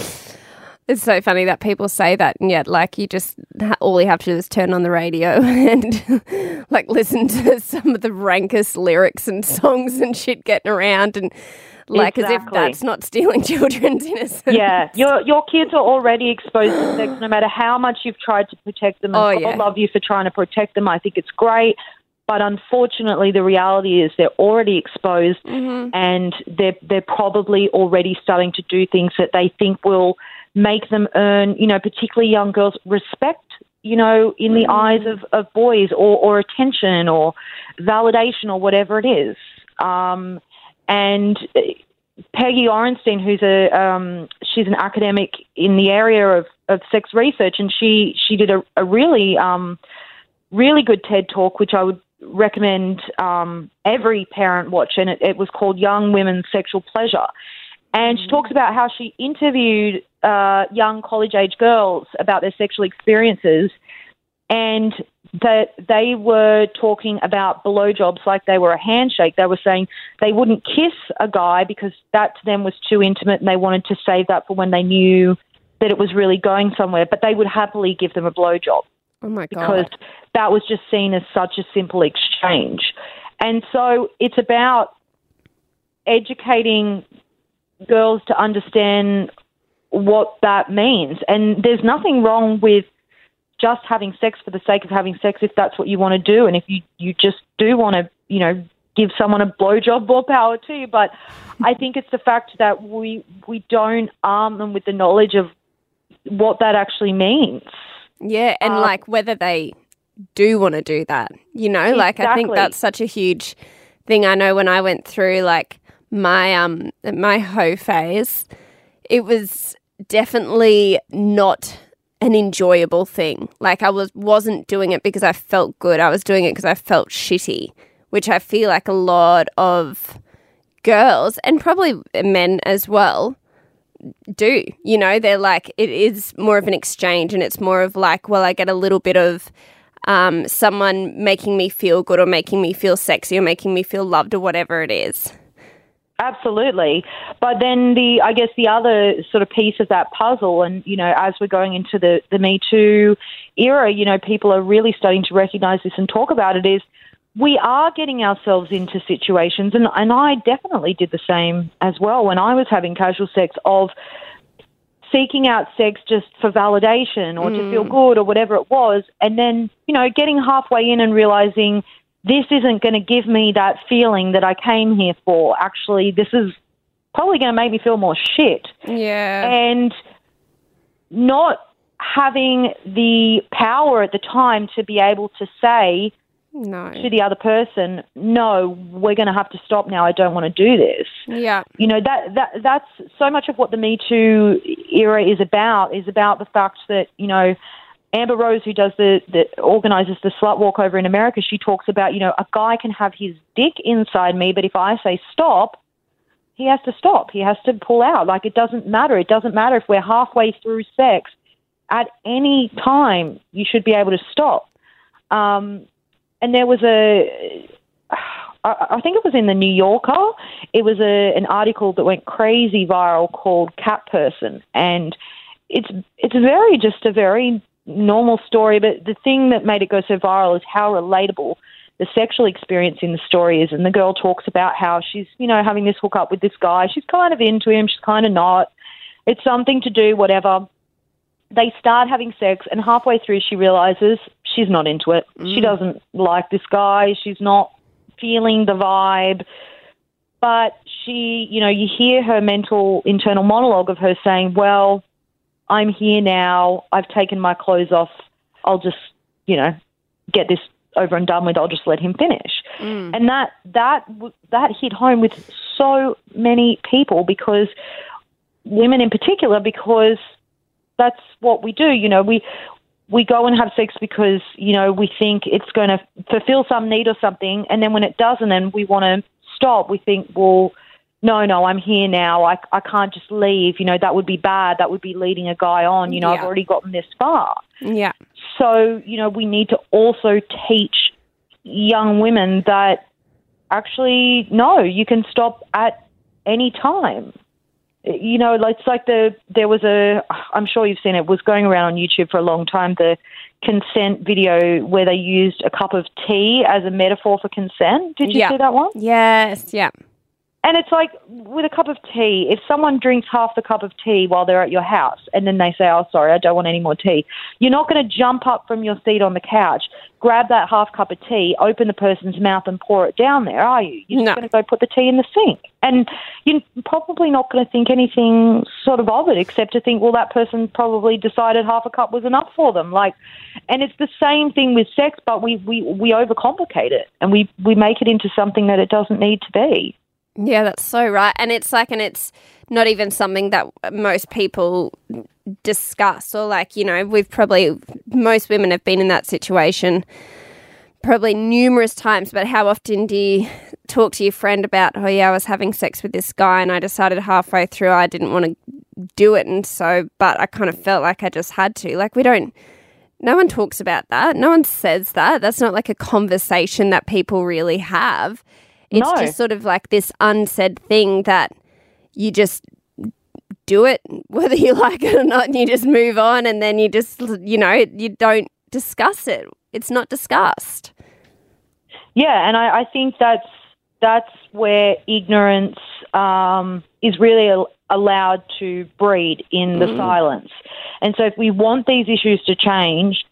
It's so funny that people say that, and yet, like, you just, all you have to do is turn on the radio and, like, listen to some of the rankest lyrics and songs and shit getting around, and, like, exactly. as if that's not stealing children's innocence. Yeah, your your kids are already exposed to sex, no matter how much you've tried to protect them. And oh, yeah. I love you for trying to protect them. I think it's great. But unfortunately, the reality is they're already exposed, mm-hmm. and they're, they're probably already starting to do things that they think will make them earn, you know, particularly young girls, respect, you know, in the mm-hmm. eyes of, of boys, or, or attention or validation or whatever it is. Um And Peggy Orenstein, who's a um, she's an academic in the area of, of sex research, and she she did a, a really um, really good TED talk, which I would recommend um, every parent watch, and it, it was called "Young Women's Sexual Pleasure." And she talks about how she interviewed uh, young college age girls about their sexual experiences, and that they were talking about blowjobs like they were a handshake. They were saying they wouldn't kiss a guy because that to them was too intimate, and they wanted to save that for when they knew that it was really going somewhere. But they would happily give them a blowjob. Oh my God. Because that was just seen as such a simple exchange. And so it's about educating girls to understand what that means. And there's nothing wrong with just having sex for the sake of having sex, if that's what you want to do, and if you, you just do want to, you know, give someone a blowjob, more power to you. But I think it's the fact that we we don't arm them with the knowledge of what that actually means. Yeah, and um, like whether they do want to do that, you know, exactly. Like I think that's such a huge thing. I know when I went through like my um my hoe phase, it was definitely not an enjoyable thing. Like I was, wasn't doing it because I felt good. I was doing it because I felt shitty, which I feel like a lot of girls and probably men as well do. You know, they're like, it is more of an exchange, and it's more of like, well, I get a little bit of um, someone making me feel good or making me feel sexy or making me feel loved or whatever it is. Absolutely. But then the, I guess the other sort of piece of that puzzle, and, you know, as we're going into the, the Me Too era, you know, people are really starting to recognize this and talk about it, is we are getting ourselves into situations. And, and I definitely did the same as well when I was having casual sex, of seeking out sex just for validation or mm. to feel good or whatever it was. And then, you know, getting halfway in and realizing, this isn't going to give me that feeling that I came here for. Actually, this is probably going to make me feel more shit. Yeah. And not having the power at the time to be able to say no to the other person, no, we're going to have to stop now. I don't want to do this. Yeah. You know, that that that's so much of what the Me Too era is about, is about the fact that, you know, Amber Rose, who does the, the organises the Slut Walk over in America, she talks about, you know, a guy can have his dick inside me, but if I say stop, he has to stop. He has to pull out. Like, it doesn't matter. It doesn't matter if we're halfway through sex. At any time, you should be able to stop. Um, and there was a, I, I think it was in the New Yorker, it was a, an article that went crazy viral called Cat Person. And it's it's very, just a very... normal story, but the thing that made it go so viral is how relatable the sexual experience in the story is. And the girl talks about how she's, you know, having this hookup with this guy. She's kind of into him. She's kind of not. It's something to do, whatever. They start having sex, and halfway through she realizes she's not into it. Mm. She doesn't like this guy. She's not feeling the vibe. But she, you know, you hear her mental internal monologue of her saying, well, I'm here now, I've taken my clothes off, I'll just, you know, get this over and done with, I'll just let him finish. Mm. And that that that hit home with so many people, because women in particular, because that's what we do. You know, we we go and have sex because, you know, we think it's going to fulfill some need or something, and then when it doesn't and we want to stop, we think, well, no, no, I'm here now. I, I can't just leave. You know, that would be bad. That would be leading a guy on. You know, yeah. I've already gotten this far. Yeah. So, you know, we need to also teach young women that actually, no, you can stop at any time. You know, it's like the there was a, I'm sure you've seen it, was going around on YouTube for a long time, the consent video where they used a cup of tea as a metaphor for consent. Did you yeah. see that one? Yes, yeah. And it's like with a cup of tea, if someone drinks half the cup of tea while they're at your house and then they say, oh, sorry, I don't want any more tea, you're not going to jump up from your seat on the couch, grab that half cup of tea, open the person's mouth and pour it down there, are you? You're no. just going to go put the tea in the sink. And you're probably not going to think anything sort of of it, except to think, well, that person probably decided half a cup was enough for them. Like, and it's the same thing with sex, but we, we, we overcomplicate it and we, we make it into something that it doesn't need to be. Yeah, that's so right. And it's like, and it's not even something that most people discuss, or like, you know, we've probably, most women have been in that situation probably numerous times, but how often do you talk to your friend about, oh yeah, I was having sex with this guy and I decided halfway through I didn't want to do it, and so, but I kind of felt like I just had to. Like, we don't, no one talks about that. No one says that. That's not like a conversation that people really have. It's no. just sort of like this unsaid thing that you just do it whether you like it or not, and you just move on, and then you just, you know, you don't discuss it. It's not discussed. Yeah, and I, I think that's that's where ignorance um, is really a, allowed to breed in the mm. silence. And so if we want these issues to change,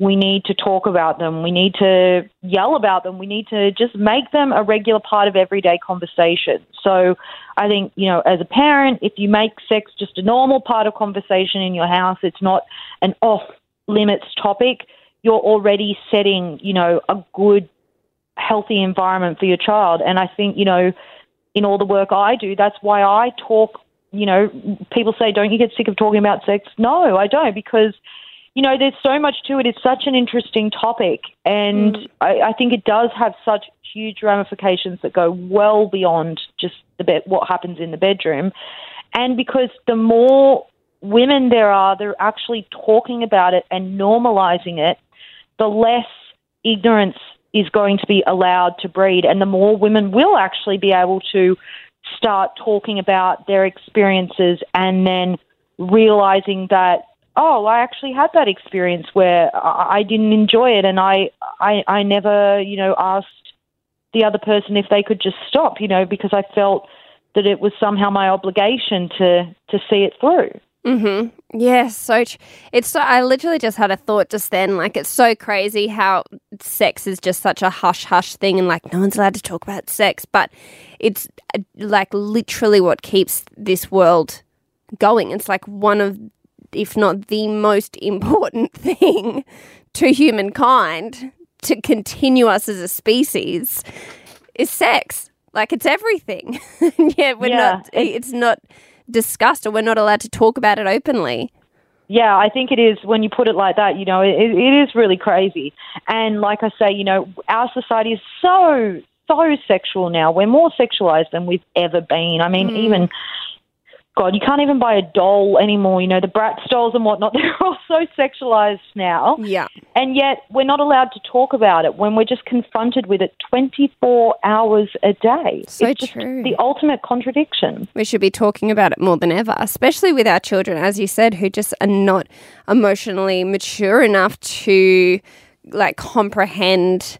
we need to talk about them. We need to yell about them. We need to just make them a regular part of everyday conversation. So I think, you know, as a parent, if you make sex just a normal part of conversation in your house, it's not an off-limits topic, you're already setting, you know, a good, healthy environment for your child. And I think, you know, in all the work I do, that's why I talk, you know, people say, don't you get sick of talking about sex? No, I don't, because you know, there's so much to it. It's such an interesting topic, and mm. I, I think it does have such huge ramifications that go well beyond just the be- what happens in the bedroom. And because the more women there are, they're actually talking about it and normalizing it, the less ignorance is going to be allowed to breed, and the more women will actually be able to start talking about their experiences and then realizing that, oh, I actually had that experience where I didn't enjoy it, and I, I, I never, you know, asked the other person if they could just stop, you know, because I felt that it was somehow my obligation to, to see it through. Mm-hmm. Yeah, so tr- it's so, I literally just had a thought just then, like, it's so crazy how sex is just such a hush-hush thing, and like no one's allowed to talk about sex, but it's uh, like literally what keeps this world going. It's like one of, if not the most important thing to humankind to continue us as a species is sex. Like, it's everything. yeah, we're yeah. not, it's not discussed, or we're not allowed to talk about it openly. Yeah, I think it is, when you put it like that, you know, it, it is really crazy. And like I say, you know, our society is so, so sexual now. We're more sexualized than we've ever been. I mean, mm. even, God, you can't even buy a doll anymore. You know, the Bratz dolls and whatnot, they're all so sexualized now. Yeah. And yet we're not allowed to talk about it when we're just confronted with it twenty-four hours a day. So it's just true. The ultimate contradiction. We should be talking about it more than ever, especially with our children, as you said, who just are not emotionally mature enough to, like, comprehend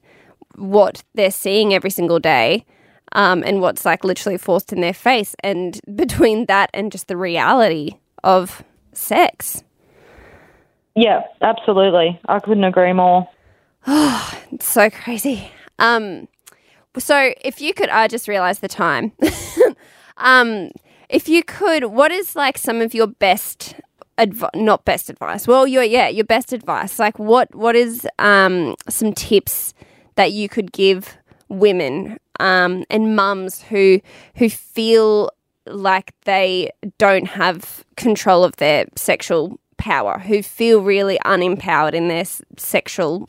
what they're seeing every single day. Um, and what's, like, literally forced in their face, and between that and just the reality of sex. Yeah, absolutely. I couldn't agree more. Oh, it's so crazy. Um, so if you could, I just realised the time. um, if you could, what is, like, some of your best advice, not best advice, well, your, yeah, your best advice. Like, what, what is um, some tips that you could give women um, and mums who who feel like they don't have control of their sexual power, who feel really unempowered in their s- sexual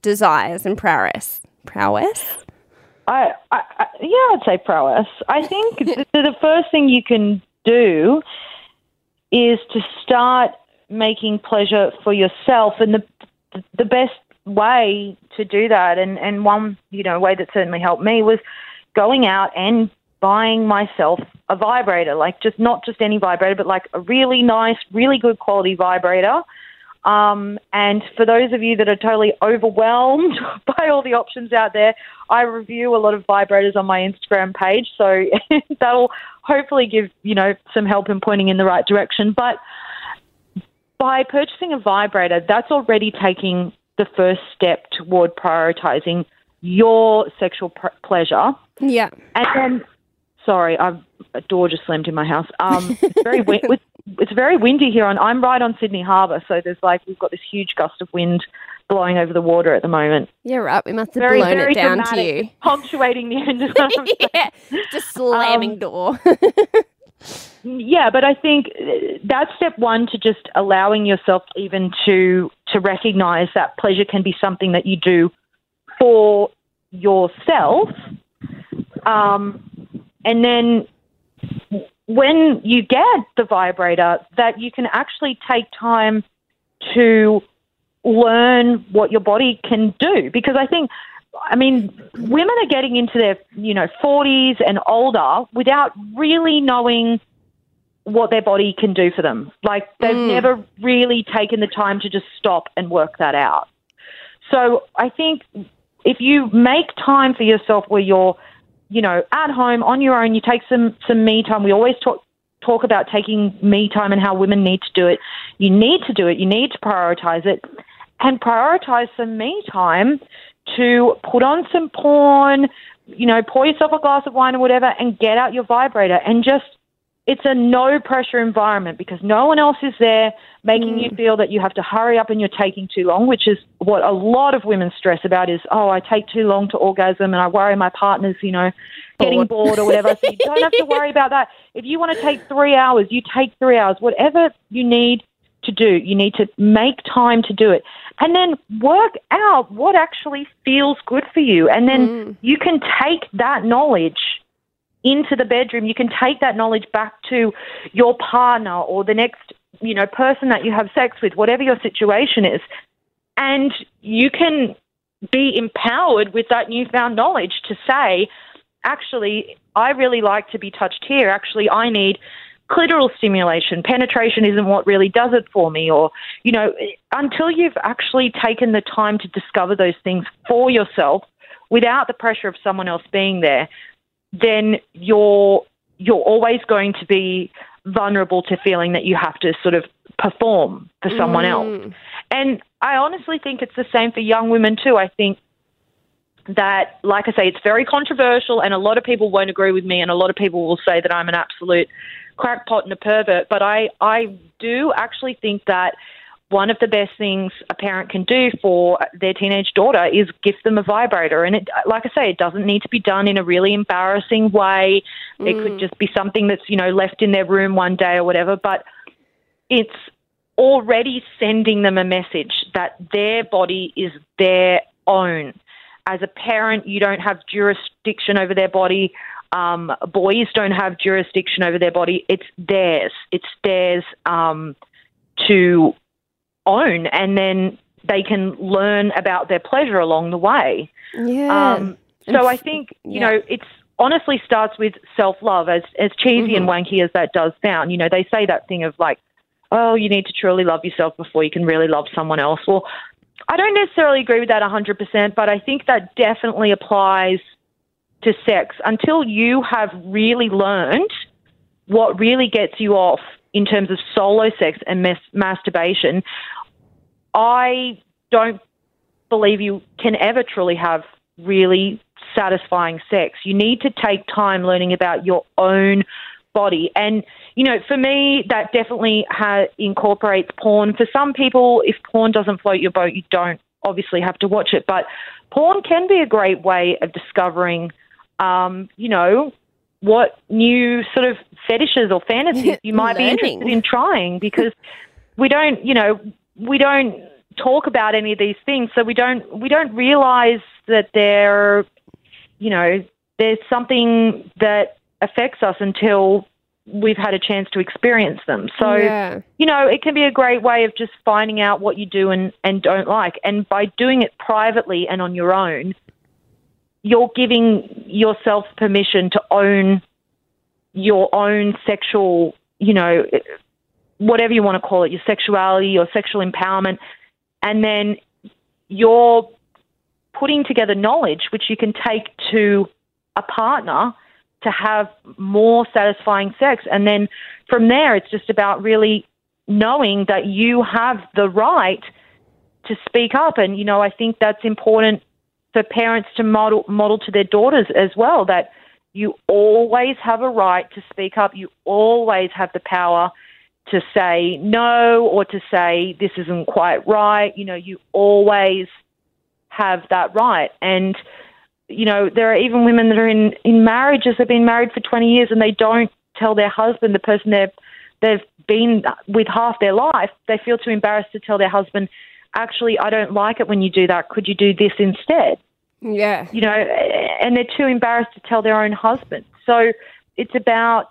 desires and prowess? Prowess? I, I, I yeah, I'd say prowess. I think the, the first thing you can do is to start making pleasure for yourself, and the the best way to do that, and and one you know way that certainly helped me was going out and buying myself a vibrator, like just not just any vibrator, but like a really nice, really good quality vibrator. Um, and for those of you that are totally overwhelmed by all the options out there, I review a lot of vibrators on my Instagram page, so that'll hopefully give you know some help in pointing in the right direction. But by purchasing a vibrator, that's already taking the first step toward prioritizing your sexual pr- pleasure. Yeah. And then, sorry, I've, a door just slammed in my house. Um, it's, very win- it's, it's very windy here. On, I'm right on Sydney Harbour, so there's like, we've got this huge gust of wind blowing over the water at the moment. Yeah, right. We must have very, blown very it down dramatic, to you. Punctuating the end of the Yeah, just slamming um, door. Yeah, but I think that's step one, to just allowing yourself even to to recognize that pleasure can be something that you do for yourself. Um, and then when you get the vibrator, that you can actually take time to learn what your body can do. Because I think, I mean, women are getting into their, you know, forties and older without really knowing what their body can do for them. Like, they've mm. never really taken the time to just stop and work that out. So I think if you make time for yourself where you're, you know, at home on your own, you take some, some me time. We always talk talk about taking me time and how women need to do it. You need to do it. You need to prioritize it, and prioritize some me time to put on some porn, you know, pour yourself a glass of wine or whatever, and get out your vibrator. And just, it's a no-pressure environment, because no one else is there making mm. you feel that you have to hurry up and you're taking too long, which is what a lot of women stress about is, oh, I take too long to orgasm and I worry my partner's, you know, getting bored, bored or whatever. So you don't have to worry about that. If you want to take three hours, you take three hours. Whatever you need to do. You need to make time to do it. And then work out what actually feels good for you. And then mm. you can take that knowledge into the bedroom. You can take that knowledge back to your partner or the next, you know, person that you have sex with, whatever your situation is. And you can be empowered with that newfound knowledge to say, actually, I really like to be touched here. Actually, I need clitoral stimulation. Penetration isn't what really does it for me. Or, you know, until you've actually taken the time to discover those things for yourself without the pressure of someone else being there, then you're you're always going to be vulnerable to feeling that you have to sort of perform for someone mm. else. And I honestly think it's the same for young women too. I think that, like I say, it's very controversial and a lot of people won't agree with me and a lot of people will say that I'm an absolute crackpot and a pervert, but I, I do actually think that one of the best things a parent can do for their teenage daughter is gift them a vibrator. And it, like I say, it doesn't need to be done in a really embarrassing way. Mm. It could just be something that's, you know, left in their room one day or whatever. But it's already sending them a message that their body is their own. As a parent, you don't have jurisdiction over their body. Um, boys don't have jurisdiction over their body. It's theirs. It's theirs um, to own, and then they can learn about their pleasure along the way. Yeah. Um, so it's, I think, you yeah. know, it's honestly starts with self-love, as, as cheesy mm-hmm. and wanky as that does sound. You know, they say that thing of like, oh, you need to truly love yourself before you can really love someone else. Well, I don't necessarily agree with that one hundred percent, but I think that definitely applies to sex. Until you have really learned what really gets you off in terms of solo sex and mas- masturbation, I don't believe you can ever truly have really satisfying sex. You need to take time learning about your own body. And, you know, for me, that definitely ha- incorporates porn. For some people, if porn doesn't float your boat, you don't obviously have to watch it. But porn can be a great way of discovering, um, you know, what new sort of fetishes or fantasies you might be interested in trying, because we don't, you know, we don't talk about any of these things. So we don't, we don't realize that there, you know, there's something that affects us until we've had a chance to experience them. So, yeah. you know, it can be a great way of just finding out what you do and, and don't like. And by doing it privately and on your own, you're giving yourself permission to own your own sexual, you know, whatever you want to call it, your sexuality, your sexual empowerment. And then you're putting together knowledge which you can take to a partner to have more satisfying sex. And then from there, it's just about really knowing that you have the right to speak up. And, you know, I think that's important for parents to model model to their daughters as well, that you always have a right to speak up. You always have the power to say no or to say this isn't quite right. You know, you always have that right. And, you know, there are even women that are in, in marriages, have been married for twenty years and they don't tell their husband, the person they've, they've been with half their life. They feel too embarrassed to tell their husband, actually, I don't like it when you do that. Could you do this instead? Yeah. You know, and they're too embarrassed to tell their own husband. So it's about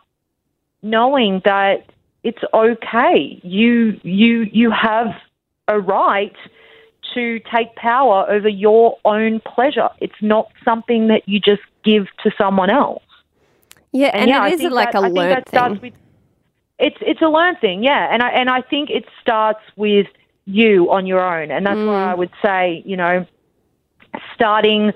knowing that it's okay. You you you have a right to take power over your own pleasure. It's not something that you just give to someone else. Yeah, and, and yeah, it isn't like that, a learned thing. With, it's it's a learned thing, yeah. And I and I think it starts with you on your own. And that's mm. why I would say, you know, starting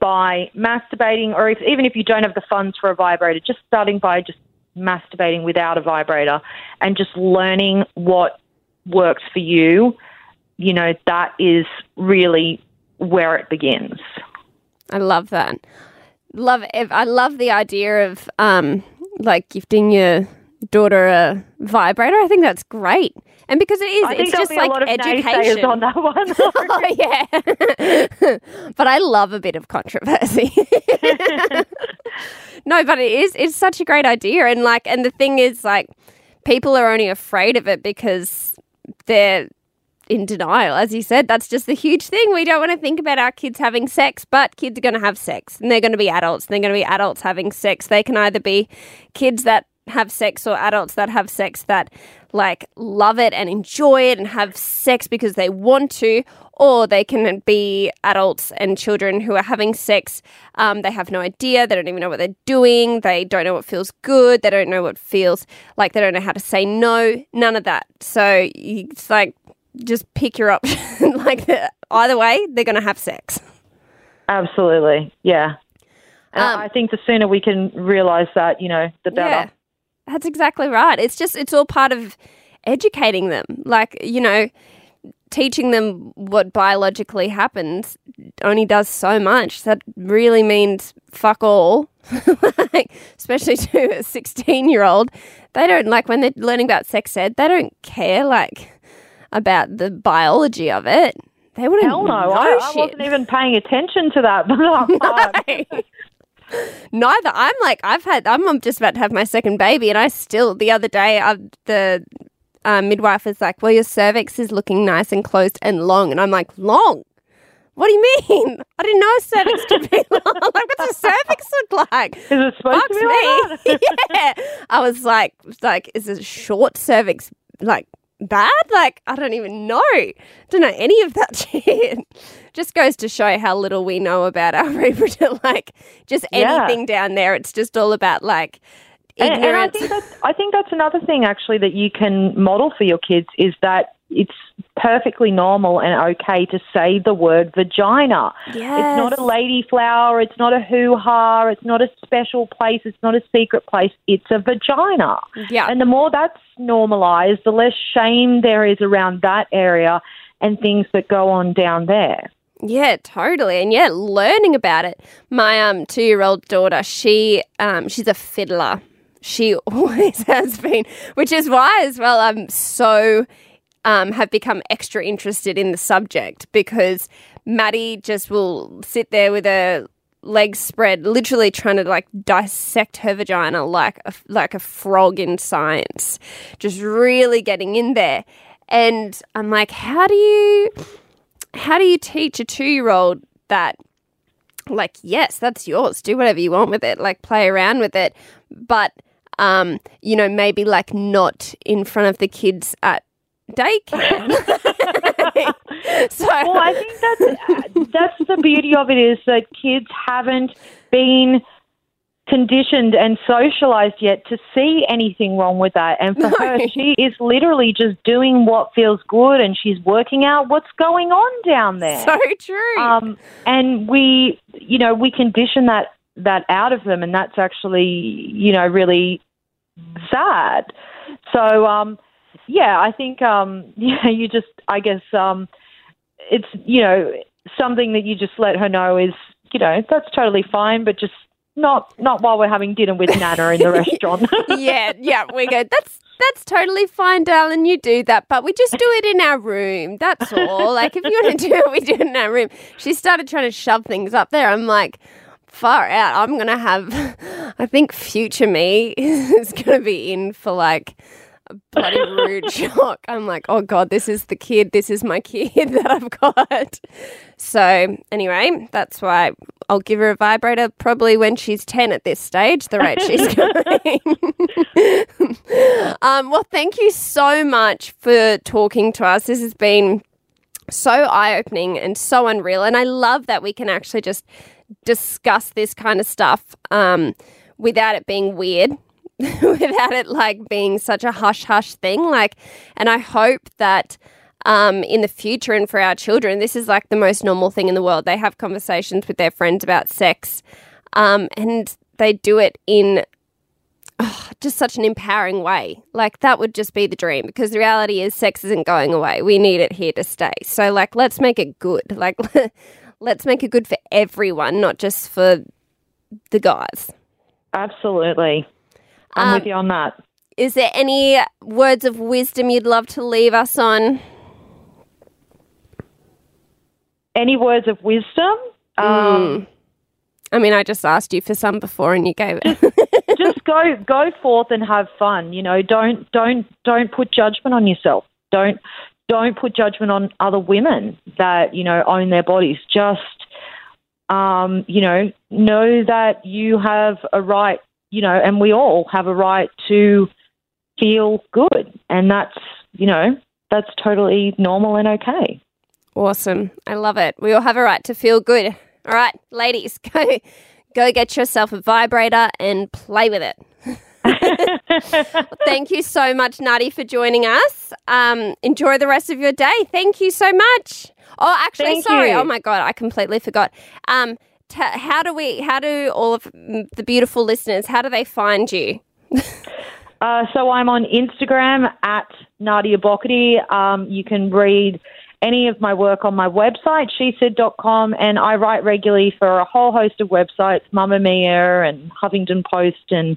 by masturbating, or if, even if you don't have the funds for a vibrator, just starting by just masturbating without a vibrator and just learning what works for you, you know, that is really where it begins. I love that. Love it. I love the idea of um, like gifting your daughter a vibrator. I think that's great. And because it is, I think it's just be like a lot of education on that one. Oh, yeah. But I love a bit of controversy. No, but it is, it's such a great idea. And like, and the thing is, like, people are only afraid of it because they're in denial. As you said, that's just the huge thing. We don't want to think about our kids having sex, but kids are going to have sex and they're going to be adults. And they're going to be adults having sex. They can either be kids that have sex or adults that have sex that like love it and enjoy it and have sex because they want to, or they can be adults and children who are having sex. Um, they have no idea. They don't even know what they're doing. They don't know what feels good. They don't know what feels like. They don't know how to say no. None of that. So it's like, just pick your option. Like either way, they're going to have sex. Absolutely. Yeah. And um, I think the sooner we can realize that, you know, the better. Yeah, that's exactly right. It's just, it's all part of educating them. Like, you know, teaching them what biologically happens only does so much. That really means fuck all, like, especially to a sixteen year old. They don't like when they're learning about sex ed, they don't care. Like, about the biology of it. They wouldn't Hell no, know I, shit. I wasn't even paying attention to that. No. Neither. I'm like, I've had, I'm just about to have my second baby and I still, the other day, I, the uh, midwife was like, well, your cervix is looking nice and closed and long. And I'm like, long? What do you mean? I didn't know a cervix could be long. Like, what's a cervix look like? Is it supposed Fox to be me? Like that? Yeah. I was like, like, is a short cervix, like, bad? Like, I don't even know. Don't know any of that shit. Just goes to show how little we know about our reproductive, like, just anything yeah. down there. It's just all about, like, ignorance. And, and I, think that's, I think that's another thing, actually, that you can model for your kids is that it's perfectly normal and okay to say the word vagina. Yes. It's not a lady flower. It's not a hoo-ha. It's not a special place. It's not a secret place. It's a vagina. Yeah. And the more that's normalized, the less shame there is around that area and things that go on down there. Yeah, totally. And, yeah, learning about it. My um, two-year-old daughter, she um, she's a fiddler. She always has been, which is why as well I'm so – Um, have become extra interested in the subject, because Maddie just will sit there with her legs spread, literally trying to like dissect her vagina like a, like a frog in science, just really getting in there. And I'm like, how do you how do you teach a two-year-old that? Like, yes, that's yours. Do whatever you want with it. Like, play around with it. But um, you know, maybe like not in front of the kids at daycare. So, well, I think that's that's the beauty of it, is that kids haven't been conditioned and socialized yet to see anything wrong with that. And for no. her, she is literally just doing what feels good, and she's working out what's going on down there. So true. Um, and we, you know, we condition that that out of them, and that's actually, you know, really sad. So, um. Yeah, I think, um, yeah, you just, I guess, um, it's, you know, something that you just let her know is, you know, that's totally fine, but just not not while we're having dinner with Nana in the restaurant. yeah, yeah, we go, that's that's totally fine, darling, you do that, but we just do it in our room, that's all. Like, if you want to do it, we do it in our room. She started trying to shove things up there. I'm like, far out, I'm going to have, I think future me is going to be in for, like, bloody rude shock. I'm like, oh God, this is the kid. This is my kid that I've got. So anyway, that's why I'll give her a vibrator probably when she's ten at this stage, the rate she's going. um, well, thank you so much for talking to us. This has been so eye-opening and so unreal. And I love that we can actually just discuss this kind of stuff um, without it being weird. Without it like being such a hush hush thing, like, and I hope that um, in the future and for our children, this is like the most normal thing in the world. They have conversations with their friends about sex, um, and they do it in oh, just such an empowering way. Like, that would just be the dream, because the reality is sex isn't going away. We need it here to stay. So, like, let's make it good. Like, let's make it good for everyone, not just for the guys. Absolutely. I'm um, with you on that. Is there any words of wisdom you'd love to leave us on? Any words of wisdom? Mm. Um, I mean, I just asked you for some before, and you gave it. just, just go, go forth and have fun. You know, don't, don't, don't put judgment on yourself. Don't don't put judgment on other women that, you know, own their bodies. Just, um, you know, know that you have a right, you know, and we all have a right to feel good. And that's, you know, that's totally normal and okay. Awesome. I love it. We all have a right to feel good. All right, ladies, go go get yourself a vibrator and play with it. Thank you so much, Nadia, for joining us. Um, enjoy the rest of your day. Thank you so much. Oh, actually, Thank sorry. You. Oh, my God, I completely forgot. Um, t- how do we, how do all of the beautiful listeners, how do they find you? uh, so I'm on Instagram at Nadia Bokody. Um, you can read any of my work on my website, she said dot com, and I write regularly for a whole host of websites, Mamma Mia and Huffington Post, and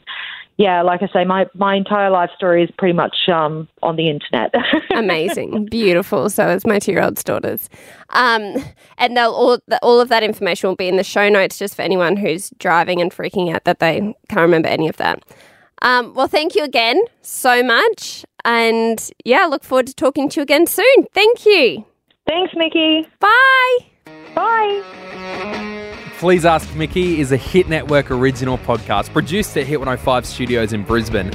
yeah, like I say, my, my entire life story is pretty much um, on the internet. Amazing. Beautiful. So it's my two-year-old's daughters. Um, and they'll all the, all of that information will be in the show notes, just for anyone who's driving and freaking out that they can't remember any of that. Um, well, thank you again so much. And, yeah, look forward to talking to you again soon. Thank you. Thanks, Mickey. Bye. Bye. Please Ask Mickey is a Hit Network original podcast produced at Hit one oh five Studios in Brisbane.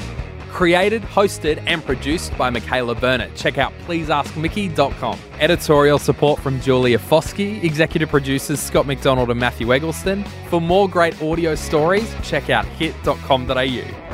Created, hosted and produced by Michaela Burnett. Check out please ask mickey dot com. Editorial support from Julia Foskey, executive producers Scott McDonald and Matthew Eggleston. For more great audio stories, check out hit dot com dot a u.